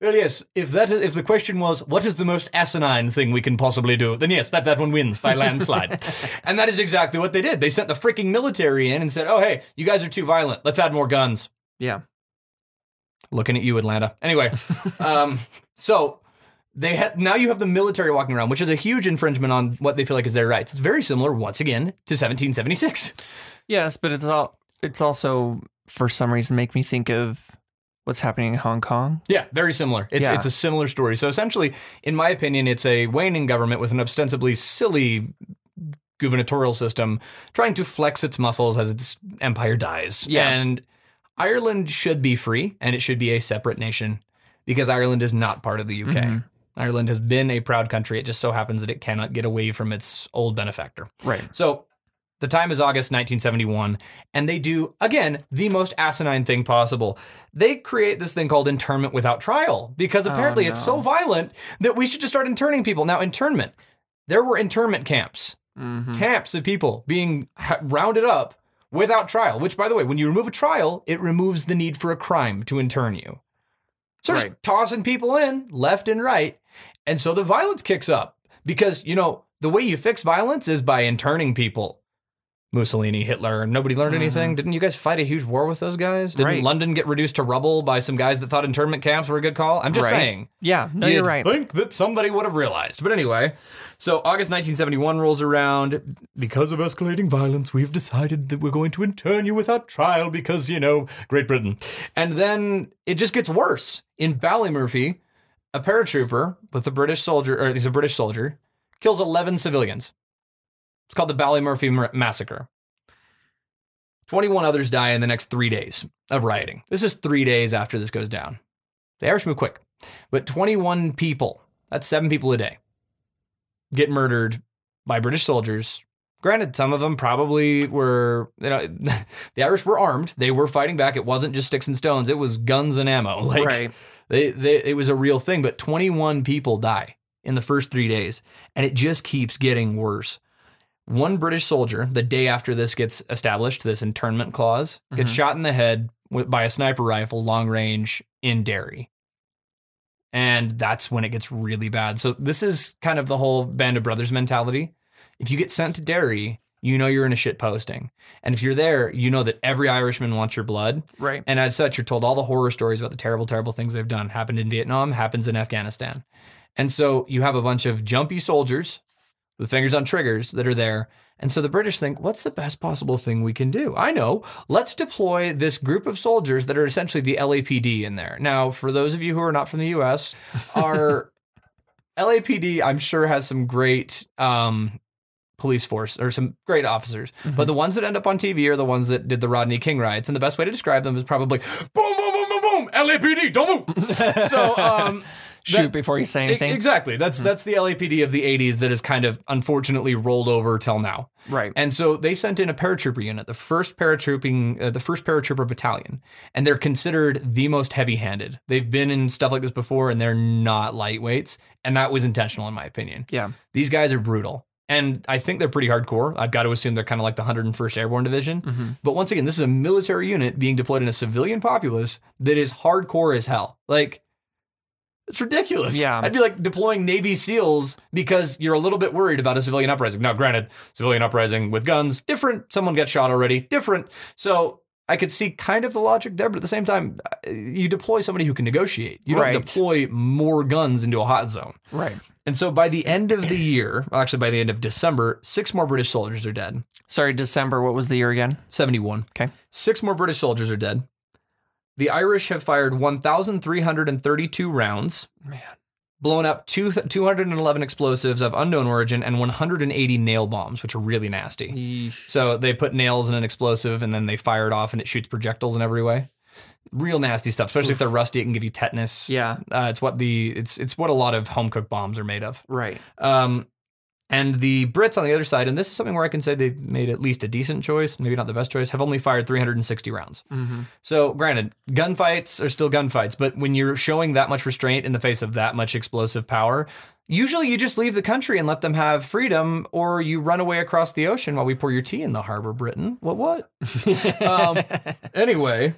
Well, yes, if that if the question was, what is the most asinine thing we can possibly do, then yes, that, that one wins by landslide. And that is exactly what they did. They sent the freaking military in and said, oh, hey, you guys are too violent. Let's add more guns. Yeah. Looking at you, Atlanta. Anyway, um, so they had, now you have the military walking around, which is a huge infringement on what they feel like is their rights. It's very similar, once again, to seventeen seventy-six. Yes, but it's all it's also, for some reason, make me think of what's happening in Hong Kong. Yeah, very similar. It's yeah. it's a similar story. So essentially, in my opinion, it's a waning government with an ostensibly silly gubernatorial system trying to flex its muscles as its empire dies. Yeah. And Ireland should be free, and it should be a separate nation, because Ireland is not part of the U K. Mm-hmm. Ireland has been a proud country. It just so happens that it cannot get away from its old benefactor. Right. So the time is August nineteen seventy-one, and they do, again, the most asinine thing possible. They create this thing called internment without trial, because apparently oh, no. it's so violent that we should just start interning people. Now, internment, there were internment camps, mm-hmm. camps of people being rounded up without trial, which, by the way, when you remove a trial, it removes the need for a crime to intern you. So right. just tossing people in left and right, and so the violence kicks up, because, you know, the way you fix violence is by interning people. Mussolini, Hitler, nobody learned mm-hmm. anything. Didn't you guys fight a huge war with those guys? Didn't right. London get reduced to rubble by some guys that thought internment camps were a good call? I'm just right. saying. Yeah, no, you're right. Think that somebody would have realized. But anyway, so August nineteen seventy-one rolls around. Because of escalating violence, we've decided that we're going to intern you without trial because, you know, Great Britain. And then it just gets worse. In Ballymurphy, a paratrooper with a British soldier, or he's a British soldier, kills eleven civilians. It's called the Ballymurphy Massacre. twenty-one others die in the next three days of rioting. This is three days after this goes down. The Irish move quick. But twenty-one people, that's seven people a day, get murdered by British soldiers. Granted, some of them probably were, you know, the Irish were armed. They were fighting back. It wasn't just sticks and stones. It was guns and ammo. Like, right. They, they, it was a real thing. But twenty-one people die in the first three days. And it just keeps getting worse. One British soldier, the day after this gets established, this internment clause, gets mm-hmm. shot in the head by a sniper rifle, long range, in Derry. And that's when it gets really bad. So this is kind of the whole band of brothers mentality. If you get sent to Derry, you know you're in a shit posting. And if you're there, you know that every Irishman wants your blood. Right. And as such, you're told all the horror stories about the terrible, terrible things they've done. Happened in Vietnam, happens in Afghanistan. And so you have a bunch of jumpy soldiers with fingers on triggers that are there. And so the British think, what's the best possible thing we can do? I know, let's deploy this group of soldiers that are essentially the L A P D in there. Now, for those of you who are not from the U S, our L A P D, I'm sure, has some great um, police force or some great officers. Mm-hmm. But the ones that end up on T V are the ones that did the Rodney King riots. And the best way to describe them is probably, boom, boom, boom, boom, boom, L A P D, don't move. so, um... Shoot that, before you say anything. Exactly. That's mm-hmm. that's the L A P D of the eighties that has kind of unfortunately rolled over till now. Right. And so they sent in a paratrooper unit, the first paratrooping, uh, the first paratrooper battalion, and they're considered the most heavy-handed. They've been in stuff like this before, and they're not lightweights, and that was intentional, in my opinion. Yeah. These guys are brutal, and I think they're pretty hardcore. I've got to assume they're kind of like the one hundred and first Airborne Division. Mm-hmm. But once again, this is a military unit being deployed in a civilian populace that is hardcore as hell. Like, it's ridiculous. Yeah. I'd be like deploying Navy SEALs because you're a little bit worried about a civilian uprising. Now, granted, civilian uprising with guns, different. Someone got shot already, different. So I could see kind of the logic there, but at the same time, you deploy somebody who can negotiate. You don't right. deploy more guns into a hot zone. Right. And so by the end of the year, actually by the end of December, six more British soldiers are dead. Sorry, December, what was the year again? seventy-one. Okay. Six more British soldiers are dead. The Irish have fired one thousand three hundred thirty-two rounds, man, blown up two hundred eleven explosives of unknown origin and one hundred eighty nail bombs, which are really nasty. Yeesh. So they put nails in an explosive and then they fire it off and it shoots projectiles in every way. Real nasty stuff, especially Oof. If they're rusty, it can give you tetanus. Yeah. Uh, it's what the it's it's what a lot of home cooked bombs are made of. Right. Um, and the Brits on the other side, and this is something where I can say they've made at least a decent choice, maybe not the best choice, have only fired three hundred sixty rounds. Mm-hmm. So granted, gunfights are still gunfights, but when you're showing that much restraint in the face of that much explosive power, usually you just leave the country and let them have freedom, or you run away across the ocean while we pour your tea in the harbor, Britain. What, what? um, anyway...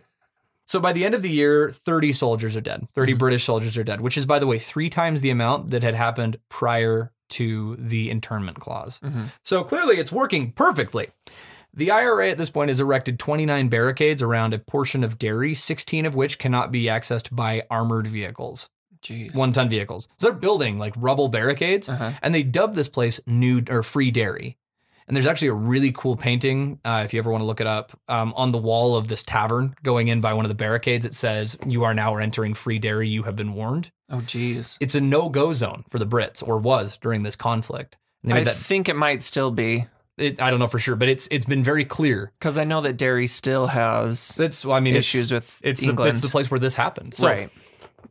So by the end of the year, thirty soldiers are dead. thirty mm-hmm. British soldiers are dead, which is, by the way, three times the amount that had happened prior to the internment clause. Mm-hmm. So clearly it's working perfectly. The I R A at this point has erected twenty-nine barricades around a portion of Derry, sixteen of which cannot be accessed by armored vehicles. Jeez. One-ton vehicles. So they're building like rubble barricades, uh-huh. and they dubbed this place New or Free Derry. And there's actually a really cool painting, uh, if you ever want to look it up, um, on the wall of this tavern going in by one of the barricades. It says, "You are now entering Free Derry. You have been warned." Oh, geez. It's a no-go zone for the Brits, or was during this conflict. I that, think it might still be. It, I don't know for sure, but it's it's been very clear. Because I know that Derry still has it's, well, I mean, issues it's, with it's England. The, it's the place where this happened. So right.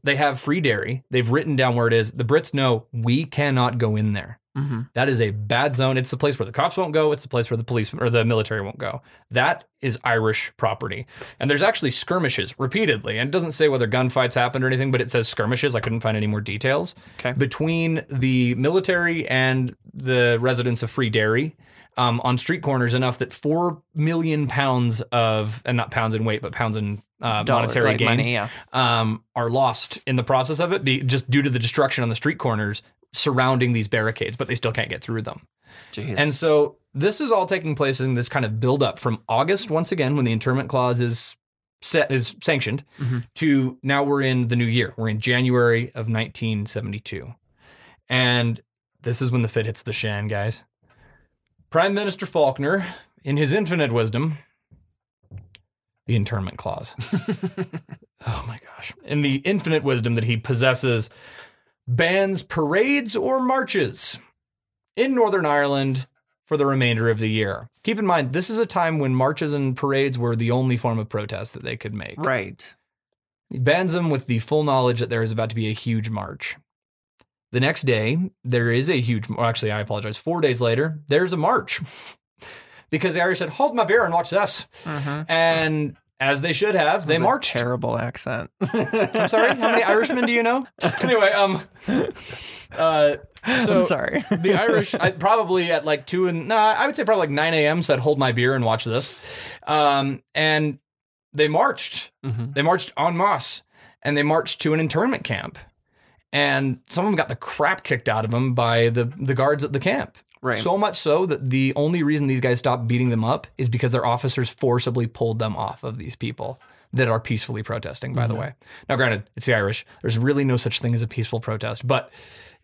They have Free Derry. They've written down where it is. The Brits know we cannot go in there. Mm-hmm. That is a bad zone. It's the place where the cops won't go. It's the place where the police or the military won't go. That is Irish property. And there's actually skirmishes repeatedly. And it doesn't say whether gunfights happened or anything, but it says skirmishes. I couldn't find any more details. Okay. Between the military and the residents of Free Derry um, on street corners enough that four million pounds of, and not pounds in weight, but pounds in uh, Dollar, monetary like gain money, yeah. um, are lost in the process of it be, just due to the destruction on the street corners surrounding these barricades, but they still can't get through them. Jeez. And so this is all taking place in this kind of buildup from August, once again, when the internment clause is set, is sanctioned, mm-hmm. to now we're in the new year. We're in January of nineteen seventy-two. And this is when the fit hits the shan, guys. Prime Minister Faulkner, in his infinite wisdom, the internment clause. Oh my gosh. In the infinite wisdom that he possesses, bans parades or marches in Northern Ireland for the remainder of the year. Keep in mind, this is a time when marches and parades were the only form of protest that they could make. Right. He bans them with the full knowledge that there is about to be a huge march. The next day, there is a huge, actually, I apologize, four days later, there's a march. Because the Irish said, "Hold my beer and watch this." Mm-hmm. And... as they should have, they marched. Terrible accent. I'm sorry. How many Irishmen do you know? Anyway, um, uh, so I'm sorry. The Irish I, probably at like two and nah, I would say probably like nine a.m. said, "Hold my beer and watch this," um, and they marched. Mm-hmm. They marched en masse, and they marched to an internment camp, and some of them got the crap kicked out of them by the the guards at the camp. Right. So much so that the only reason these guys stopped beating them up is because their officers forcibly pulled them off of these people that are peacefully protesting, by mm-hmm. the way. Now, granted, it's the Irish. There's really no such thing as a peaceful protest, but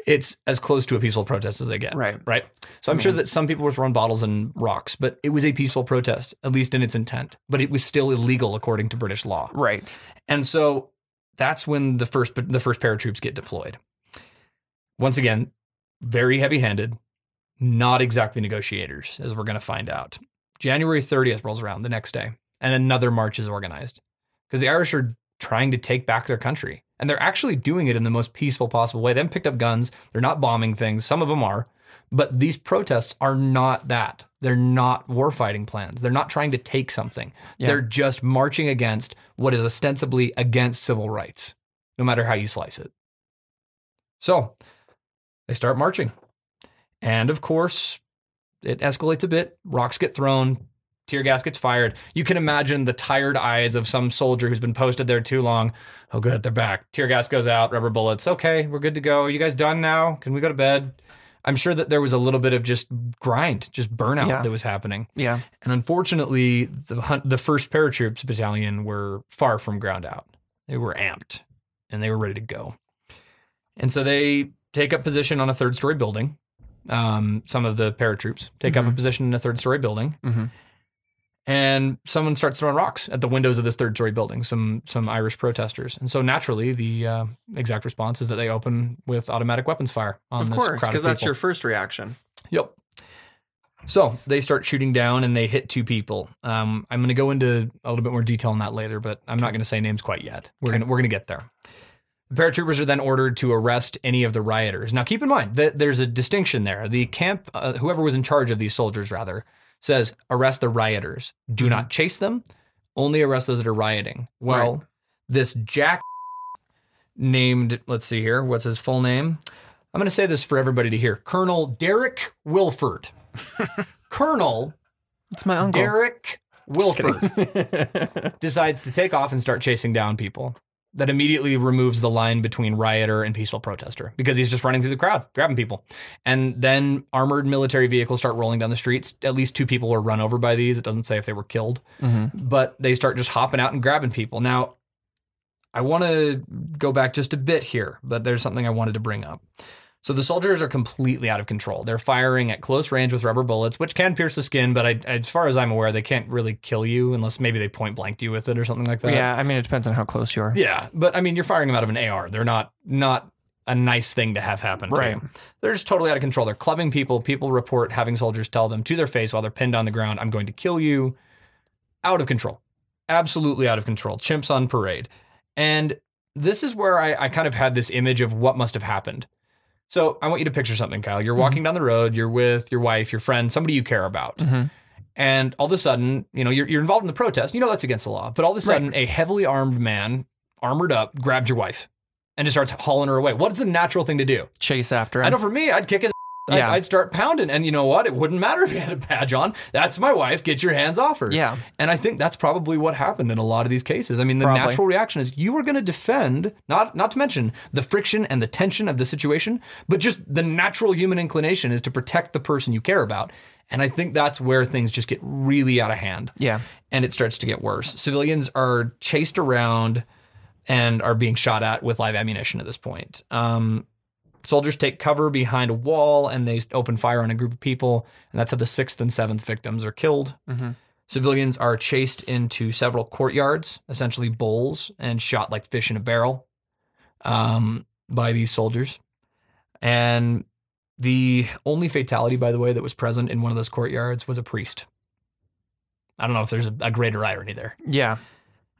it's as close to a peaceful protest as they get. Right. Right. So I'm mm-hmm. sure that some people were throwing bottles and rocks, but it was a peaceful protest, at least in its intent. But it was still illegal according to British law. Right. And so that's when the first the first paratroops get deployed. Once again, very heavy-handed. Not exactly negotiators, as we're going to find out. January thirtieth rolls around the next day, and another march is organized because the Irish are trying to take back their country, and they're actually doing it in the most peaceful possible way. They haven't picked up guns. They're not bombing things. Some of them are, but these protests are not that. They're not warfighting plans. They're not trying to take something. Yeah. They're just marching against what is ostensibly against civil rights, no matter how you slice it. So they start marching. And of course, it escalates a bit. Rocks get thrown, tear gas gets fired. You can imagine the tired eyes of some soldier who's been posted there too long. Oh, good, they're back. Tear gas goes out, rubber bullets. Okay, we're good to go. Are you guys done now? Can we go to bed? I'm sure that there was a little bit of just grind, just burnout yeah. that was happening. Yeah. And unfortunately, the the first Paratroops Battalion were far from ground out. They were amped and they were ready to go. And so they take up position on a third story building. Um, some of the paratroops take mm-hmm. up a position in a third story building. Mm-hmm. and someone starts throwing rocks at the windows of this third-story building, some some Irish protesters. And so naturally, the uh, exact response is that they open with automatic weapons fire on this crowd of people. Of course, because that's your first reaction. Yep. So they start shooting down and they hit two people. Um, I'm going to go into a little bit more detail on that later, but I'm not going to say names quite yet. We're okay. going we're going to get there. The paratroopers are then ordered to arrest any of the rioters. Now, keep in mind that there's a distinction there. The camp, uh, whoever was in charge of these soldiers, rather, says arrest the rioters. Do mm-hmm. not chase them. Only arrest those that are rioting. Well, right. this jack named, let's see here, what's his full name? I'm going to say this for everybody to hear. Colonel Derek Wilford. Colonel it's my uncle. Derek Wilford decides to take off and start chasing down people. That immediately removes the line between rioter and peaceful protester because he's just running through the crowd, grabbing people. And then armored military vehicles start rolling down the streets. At least two people were run over by these. It doesn't say if they were killed, mm-hmm. but they start just hopping out and grabbing people. Now, I want to go back just a bit here, but there's something I wanted to bring up. So the soldiers are completely out of control. They're firing at close range with rubber bullets, which can pierce the skin, but I, as far as I'm aware, they can't really kill you unless maybe they point blanked you with it or something like that. Yeah, I mean, it depends on how close you are. Yeah, but I mean, you're firing them out of an A R. They're not not a nice thing to have happen. Right. To they're just totally out of control. They're clubbing people. People report having soldiers tell them to their face while they're pinned on the ground, I'm going to kill you. Out of control. Absolutely out of control. Chimps on parade. And this is where I, I kind of had this image of what must have happened. So I want you to picture something, Kyle. You're walking mm-hmm. down the road. You're with your wife, your friend, somebody you care about. Mm-hmm. And all of a sudden, you know, you're, you're involved in the protest. You know that's against the law. But all of a sudden, right. a heavily armed man, armored up, grabbed your wife and just starts hauling her away. What's the natural thing to do? Chase after him. I know for me, I'd kick his yeah. I'd, I'd start pounding. And you know what? It wouldn't matter if he had a badge on. That's my wife. Get your hands off her. Yeah. And I think that's probably what happened in a lot of these cases. I mean, the probably. natural reaction is you were going to defend, not not to mention the friction and the tension of the situation, but just the natural human inclination is to protect the person you care about. And I think that's where things just get really out of hand. Yeah. And it starts to get worse. Civilians are chased around and are being shot at with live ammunition at this point. Um Soldiers take cover behind a wall and they open fire on a group of people. And that's how the sixth and seventh victims are killed. Mm-hmm. Civilians are chased into several courtyards, essentially bowls, and shot like fish in a barrel um, by these soldiers. And the only fatality, by the way, that was present in one of those courtyards was a priest. I don't know if there's a, a greater irony there. Yeah.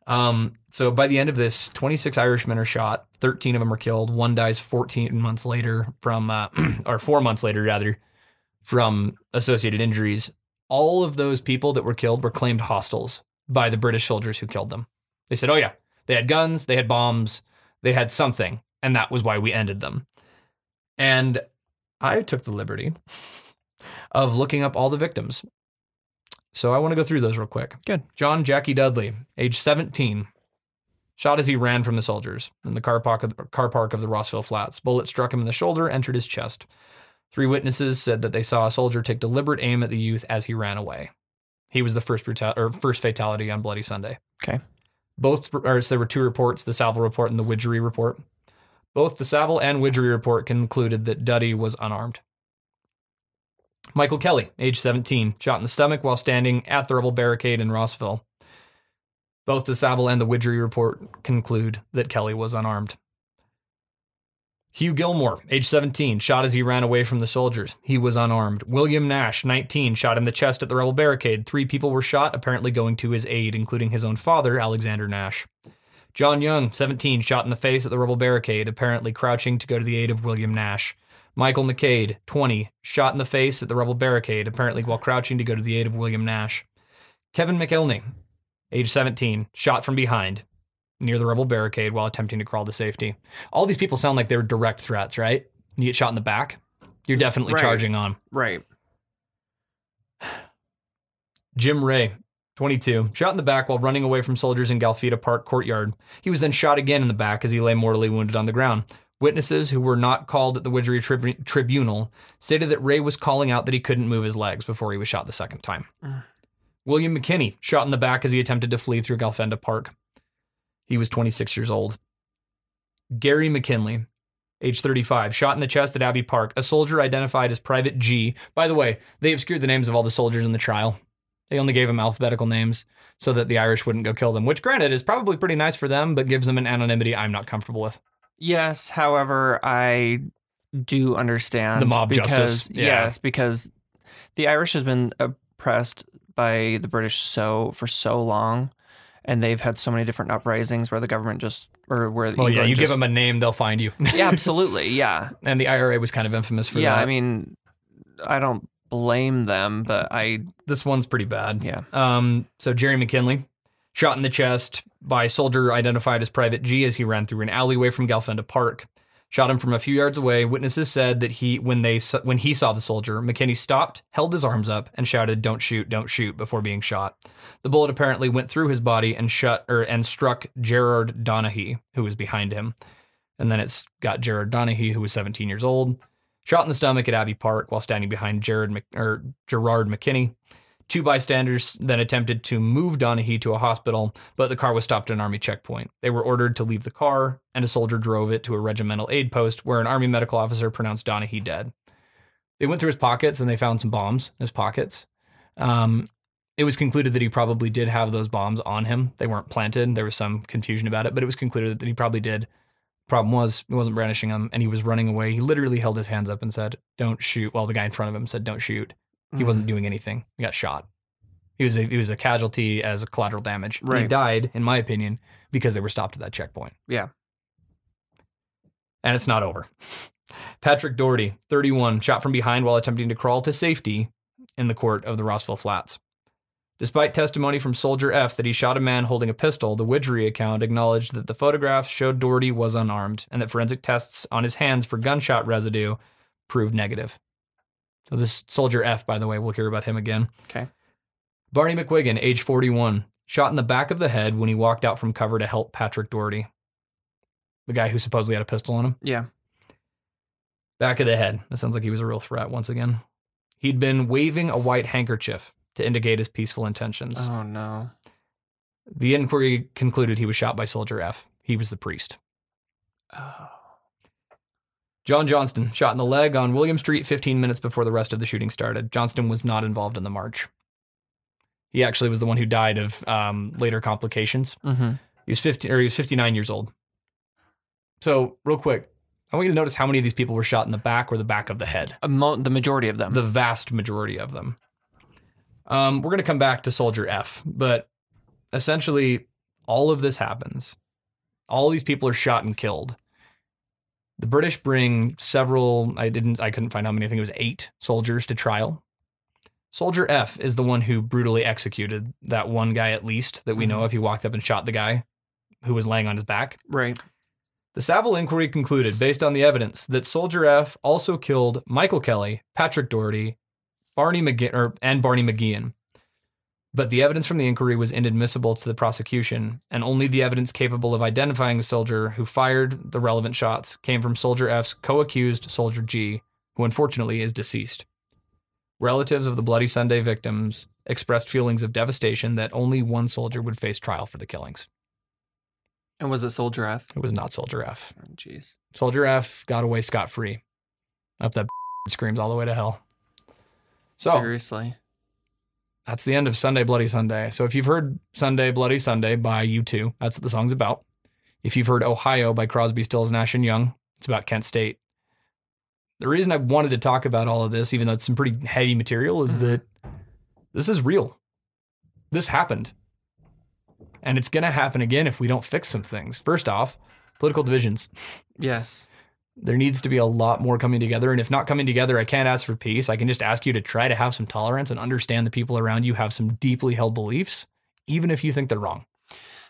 Um, so by the end of this, twenty-six Irishmen are shot, thirteen of them are killed. One dies fourteen months later from, uh, or four months later rather, from associated injuries. All of those people that were killed were claimed hostiles by the British soldiers who killed them. They said, oh yeah, they had guns, they had bombs, they had something. And that was why we ended them. And I took the liberty of looking up all the victims. So I want to go through those real quick. Good. John Jackie Dudley, age seventeen, shot as he ran from the soldiers in the car park of the, car park of the Rossville Flats. Bullet struck him in the shoulder, entered his chest. Three witnesses said that they saw a soldier take deliberate aim at the youth as he ran away. He was the first brutal, or first fatality on Bloody Sunday. Okay. Both, or so there were two reports, the Saville report and the Widgery report. Both the Saville and Widgery report concluded that Dudley was unarmed. Michael Kelly, age seventeen, shot in the stomach while standing at the rebel barricade in Rossville. Both the Saville and the Widgery report conclude that Kelly was unarmed. Hugh Gilmore, age seventeen, shot as he ran away from the soldiers. He was unarmed. William Nash, nineteen, shot in the chest at the rebel barricade. Three people were shot, apparently going to his aid, including his own father, Alexander Nash. John Young, seventeen, shot in the face at the rebel barricade, apparently crouching to go to the aid of William Nash. Michael McCade, twenty, shot in the face at the rebel barricade, apparently while crouching to go to the aid of William Nash. Kevin McIlney, age seventeen, shot from behind near the rebel barricade while attempting to crawl to safety. All these people sound like they're direct threats, right? You get shot in the back, you're definitely right. charging on. Right. Jim Ray, twenty-two, shot in the back while running away from soldiers in Galfenda Park courtyard. He was then shot again in the back as he lay mortally wounded on the ground. Witnesses who were not called at the Widgery tri- Tribunal stated that Ray was calling out that he couldn't move his legs before he was shot the second time. Mm. William McKinney, shot in the back as he attempted to flee through Galfenda Park. He was twenty-six years old. Gary McKinley, age thirty-five, shot in the chest at Abbey Park, a soldier identified as Private G. By the way, they obscured the names of all the soldiers in the trial. They only gave them alphabetical names so that the Irish wouldn't go kill them, which granted is probably pretty nice for them, but gives them an anonymity I'm not comfortable with. Yes, however, I do understand. The mob because, justice. Yeah. Yes, because the Irish has been oppressed by the British so for so long, and they've had so many different uprisings where the government just... or where well, England yeah, you just, give them a name, they'll find you. Yeah, absolutely, yeah. And the I R A was kind of infamous for yeah, that. Yeah, I mean, I don't blame them, but I... This one's pretty bad. Yeah. Um. So Jerry McKinley, shot in the chest by a soldier identified as Private G as he ran through an alleyway from Galfenda Park. Shot him from a few yards away. Witnesses said that he, when they, when he saw the soldier, McKinney stopped, held his arms up, and shouted, "Don't shoot, don't shoot," before being shot. The bullet apparently went through his body and shut, or and struck Gerard Donahue, who was behind him. And then it's got Gerard Donahue, who was seventeen years old, shot in the stomach at Abbey Park while standing behind Gerard Mc, or Gerard McKinney. Two bystanders then attempted to move Donahue to a hospital, but the car was stopped at an army checkpoint. They were ordered to leave the car, and a soldier drove it to a regimental aid post where an army medical officer pronounced Donahue dead. They went through his pockets, and they found some bombs in his pockets. Um, it was concluded that he probably did have those bombs on him. They weren't planted. There was some confusion about it, but it was concluded that he probably did. Problem was, he wasn't brandishing them, and he was running away. He literally held his hands up and said, "Don't shoot," while the guy in front of him said, "Don't shoot." He wasn't doing anything. He got shot. He was a, he was a casualty as a collateral damage. Right. He died, in my opinion, because they were stopped at that checkpoint. Yeah. And it's not over. Patrick Doherty, thirty-one, shot from behind while attempting to crawl to safety in the court of the Rossville Flats. Despite testimony from Soldier F that he shot a man holding a pistol, the Widgery account acknowledged that the photographs showed Doherty was unarmed and that forensic tests on his hands for gunshot residue proved negative. So this Soldier F, by the way, we'll hear about him again. Okay. Barney McGuigan, age forty-one, shot in the back of the head when he walked out from cover to help Patrick Doherty, the guy who supposedly had a pistol on him. Yeah. Back of the head. That sounds like he was a real threat once again. He'd been waving a white handkerchief to indicate his peaceful intentions. Oh, no. The inquiry concluded he was shot by Soldier F. He was the priest. Oh. John Johnston, shot in the leg on William Street fifteen minutes before the rest of the shooting started. Johnston was not involved in the march. He actually was the one who died of um, later complications. Mm-hmm. He was fifty, or he was fifty-nine years old. So, real quick, I want you to notice how many of these people were shot in the back or the back of the head. Among the majority of them. The vast majority of them. Um, we're going to come back to Soldier F, but essentially all of this happens. All these people are shot and killed. The British bring several, I didn't, I couldn't find how many, I think it was eight soldiers to trial. Soldier F is the one who brutally executed that one guy, at least, that we know of. He walked up and shot the guy who was laying on his back. Right. The Saville inquiry concluded, based on the evidence, that Soldier F also killed Michael Kelly, Patrick Doherty, Barney McGuigan, or, and Barney McGuigan. But the evidence from the inquiry was inadmissible to the prosecution, and only the evidence capable of identifying the soldier who fired the relevant shots came from Soldier F's co-accused Soldier G, who unfortunately is deceased. Relatives of the Bloody Sunday victims expressed feelings of devastation that only one soldier would face trial for the killings. And was it Soldier F? It was not Soldier F. Oh, jeez. Soldier F got away scot-free. Up that screams all the way to hell. So, seriously. That's the end of Sunday, Bloody Sunday. So if you've heard Sunday, Bloody Sunday by U two, that's what the song's about. If you've heard Ohio by Crosby, Stills, Nash, and Young, it's about Kent State. The reason I wanted to talk about all of this, even though it's some pretty heavy material, is that this is real. This happened. And it's going to happen again if we don't fix some things. First off, political divisions. Yes. There needs to be a lot more coming together. And if not coming together, I can't ask for peace. I can just ask you to try to have some tolerance and understand the people around you have some deeply held beliefs, even if you think they're wrong.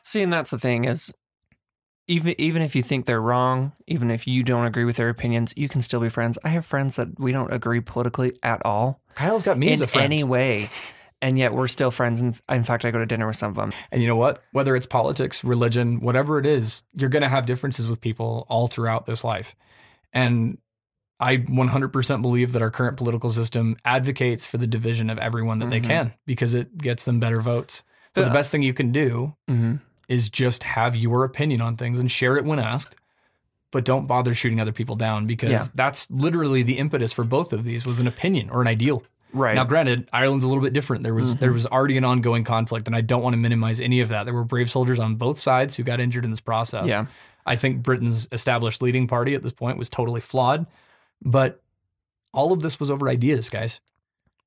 See, and that's the thing is, even even if you think they're wrong, even if you don't agree with their opinions, you can still be friends. I have friends that we don't agree politically at all. Kyle's got me as a friend. In any way. And yet we're still friends. And in fact, I go to dinner with some of them. And you know what? Whether it's politics, religion, whatever it is, you're going to have differences with people all throughout this life. And I one hundred percent believe that our current political system advocates for the division of everyone that mm-hmm. they can, because it gets them better votes. So yeah. The best thing you can do mm-hmm. is just have your opinion on things and share it when asked, but don't bother shooting other people down, because yeah. that's literally the impetus for both of these was an opinion or an ideal. Right. Now, granted, Ireland's a little bit different. There was mm-hmm. there was already an ongoing conflict, and I don't want to minimize any of that. There were brave soldiers on both sides who got injured in this process. Yeah. I think Britain's established leading party at this point was totally flawed, but all of this was over ideas, guys.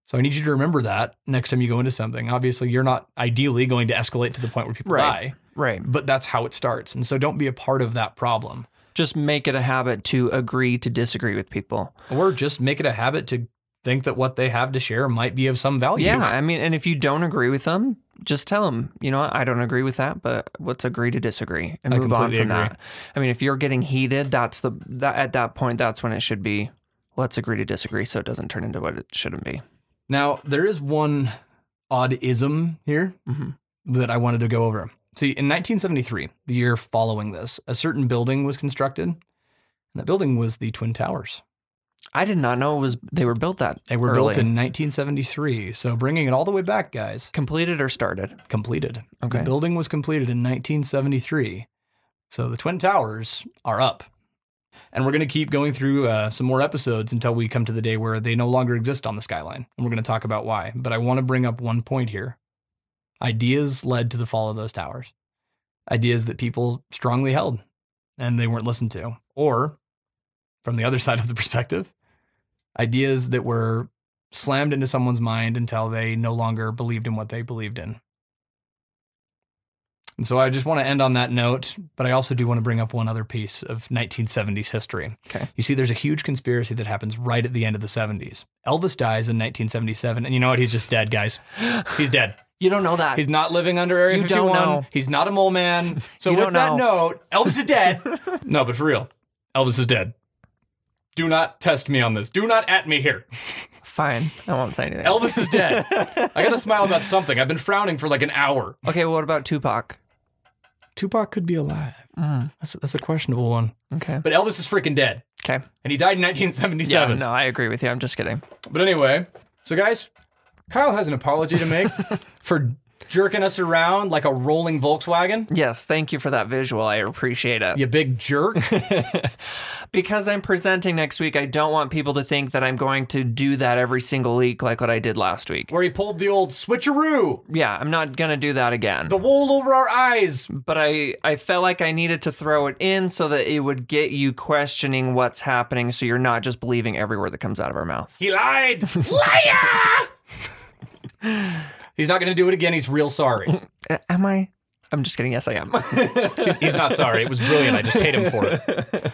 So I need you to remember that next time you go into something. Obviously, you're not ideally going to escalate to the point where people right. die. Right. But that's how it starts. And so don't be a part of that problem. Just make it a habit to agree to disagree with people. Or just make it a habit to think that what they have to share might be of some value. Yeah, I mean, and if you don't agree with them, just tell them, you know, I don't agree with that, but let's agree to disagree and move on from that. I mean, if you're getting heated, that's the that, at that point, that's when it should be, let's agree to disagree so it doesn't turn into what it shouldn't be. Now, there is one odd ism here mm-hmm. that I wanted to go over. See, in nineteen seventy-three, the year following this, a certain building was constructed, and that building was the Twin Towers. I did not know it was they were built that They were early. built in nineteen seventy-three, so bringing it all the way back, guys. Completed or started? Completed. Okay. The building was completed in nineteen seventy-three, so the Twin Towers are up. And we're going to keep going through uh, some more episodes until we come to the day where they no longer exist on the skyline, and we're going to talk about why. But I want to bring up one point here. Ideas led to the fall of those towers. Ideas that people strongly held and they weren't listened to. Or, from the other side of the perspective, ideas that were slammed into someone's mind until they no longer believed in what they believed in. And so I just want to end on that note, but I also do want to bring up one other piece of nineteen seventies history. Okay. You see, there's a huge conspiracy that happens right at the end of the seventies. Elvis dies in nineteen seventy-seven, and you know what? He's just dead, guys. He's dead. You don't know that. He's not living under Area you fifty-one. Don't know. He's not a mole man. So you with that note, Elvis is dead. No, but for real, Elvis is dead. Do not test me on this. Do not at me here. Fine. I won't say anything. Elvis is dead. I got to smile about something. I've been frowning for like an hour. Okay, well, what about Tupac? Tupac could be alive. Mm. That's, a, that's a questionable one. Okay. But Elvis is freaking dead. Okay. And he died in nineteen seventy-seven. Yeah, no, I agree with you. I'm just kidding. But anyway, so guys, Kyle has an apology to make for jerking us around like a rolling Volkswagen. Yes, thank you for that visual. I appreciate it. You big jerk. Because I'm presenting next week, I don't want people to think that I'm going to do that every single week like what I did last week. Where he pulled the old switcheroo. Yeah, I'm not going to do that again. The wool over our eyes. But I, I felt like I needed to throw it in so that it would get you questioning what's happening so you're not just believing every word that comes out of our mouth. He lied. Liar! He's not going to do it again. He's real sorry. Am I? I'm just kidding. Yes, I am. he's, he's not sorry. It was brilliant. I just hate him for it. But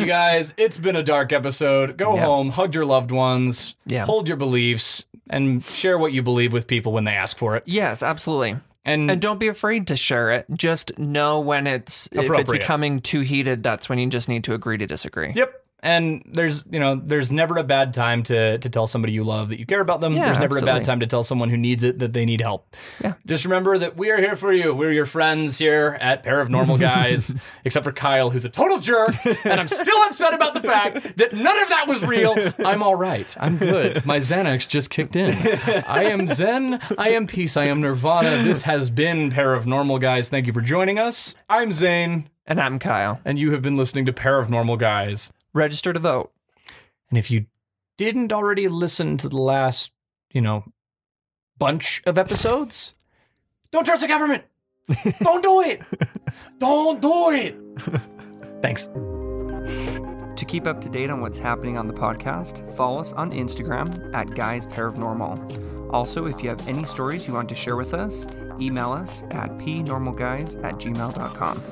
you guys, it's been a dark episode. Go yep. home, hug your loved ones, yep. hold your beliefs, and share what you believe with people when they ask for it. Yes, absolutely. And, and don't be afraid to share it. Just know when it's, if it's becoming too heated, that's when you just need to agree to disagree. Yep. And there's, you know, there's never a bad time to to tell somebody you love that you care about them. Yeah, there's never absolutely. a bad time to tell someone who needs it that they need help. Yeah. Just remember that we are here for you. We're your friends here at Pair of Normal Guys, except for Kyle, who's a total jerk. And I'm still upset about the fact that none of that was real. I'm all right. I'm good. My Xanax just kicked in. I am Zen. I am peace. I am Nirvana. This has been Pair of Normal Guys. Thank you for joining us. I'm Zane. And I'm Kyle. And you have been listening to Pair of Normal Guys. Register to vote. And if you didn't already listen to the last, you know, bunch of episodes, don't trust the government. Don't do it. Don't do it. Thanks. To keep up to date on what's happening on the podcast, follow us on Instagram at Guys Paranormal. Also, if you have any stories you want to share with us, email us at pnormalguys at gmail dot com.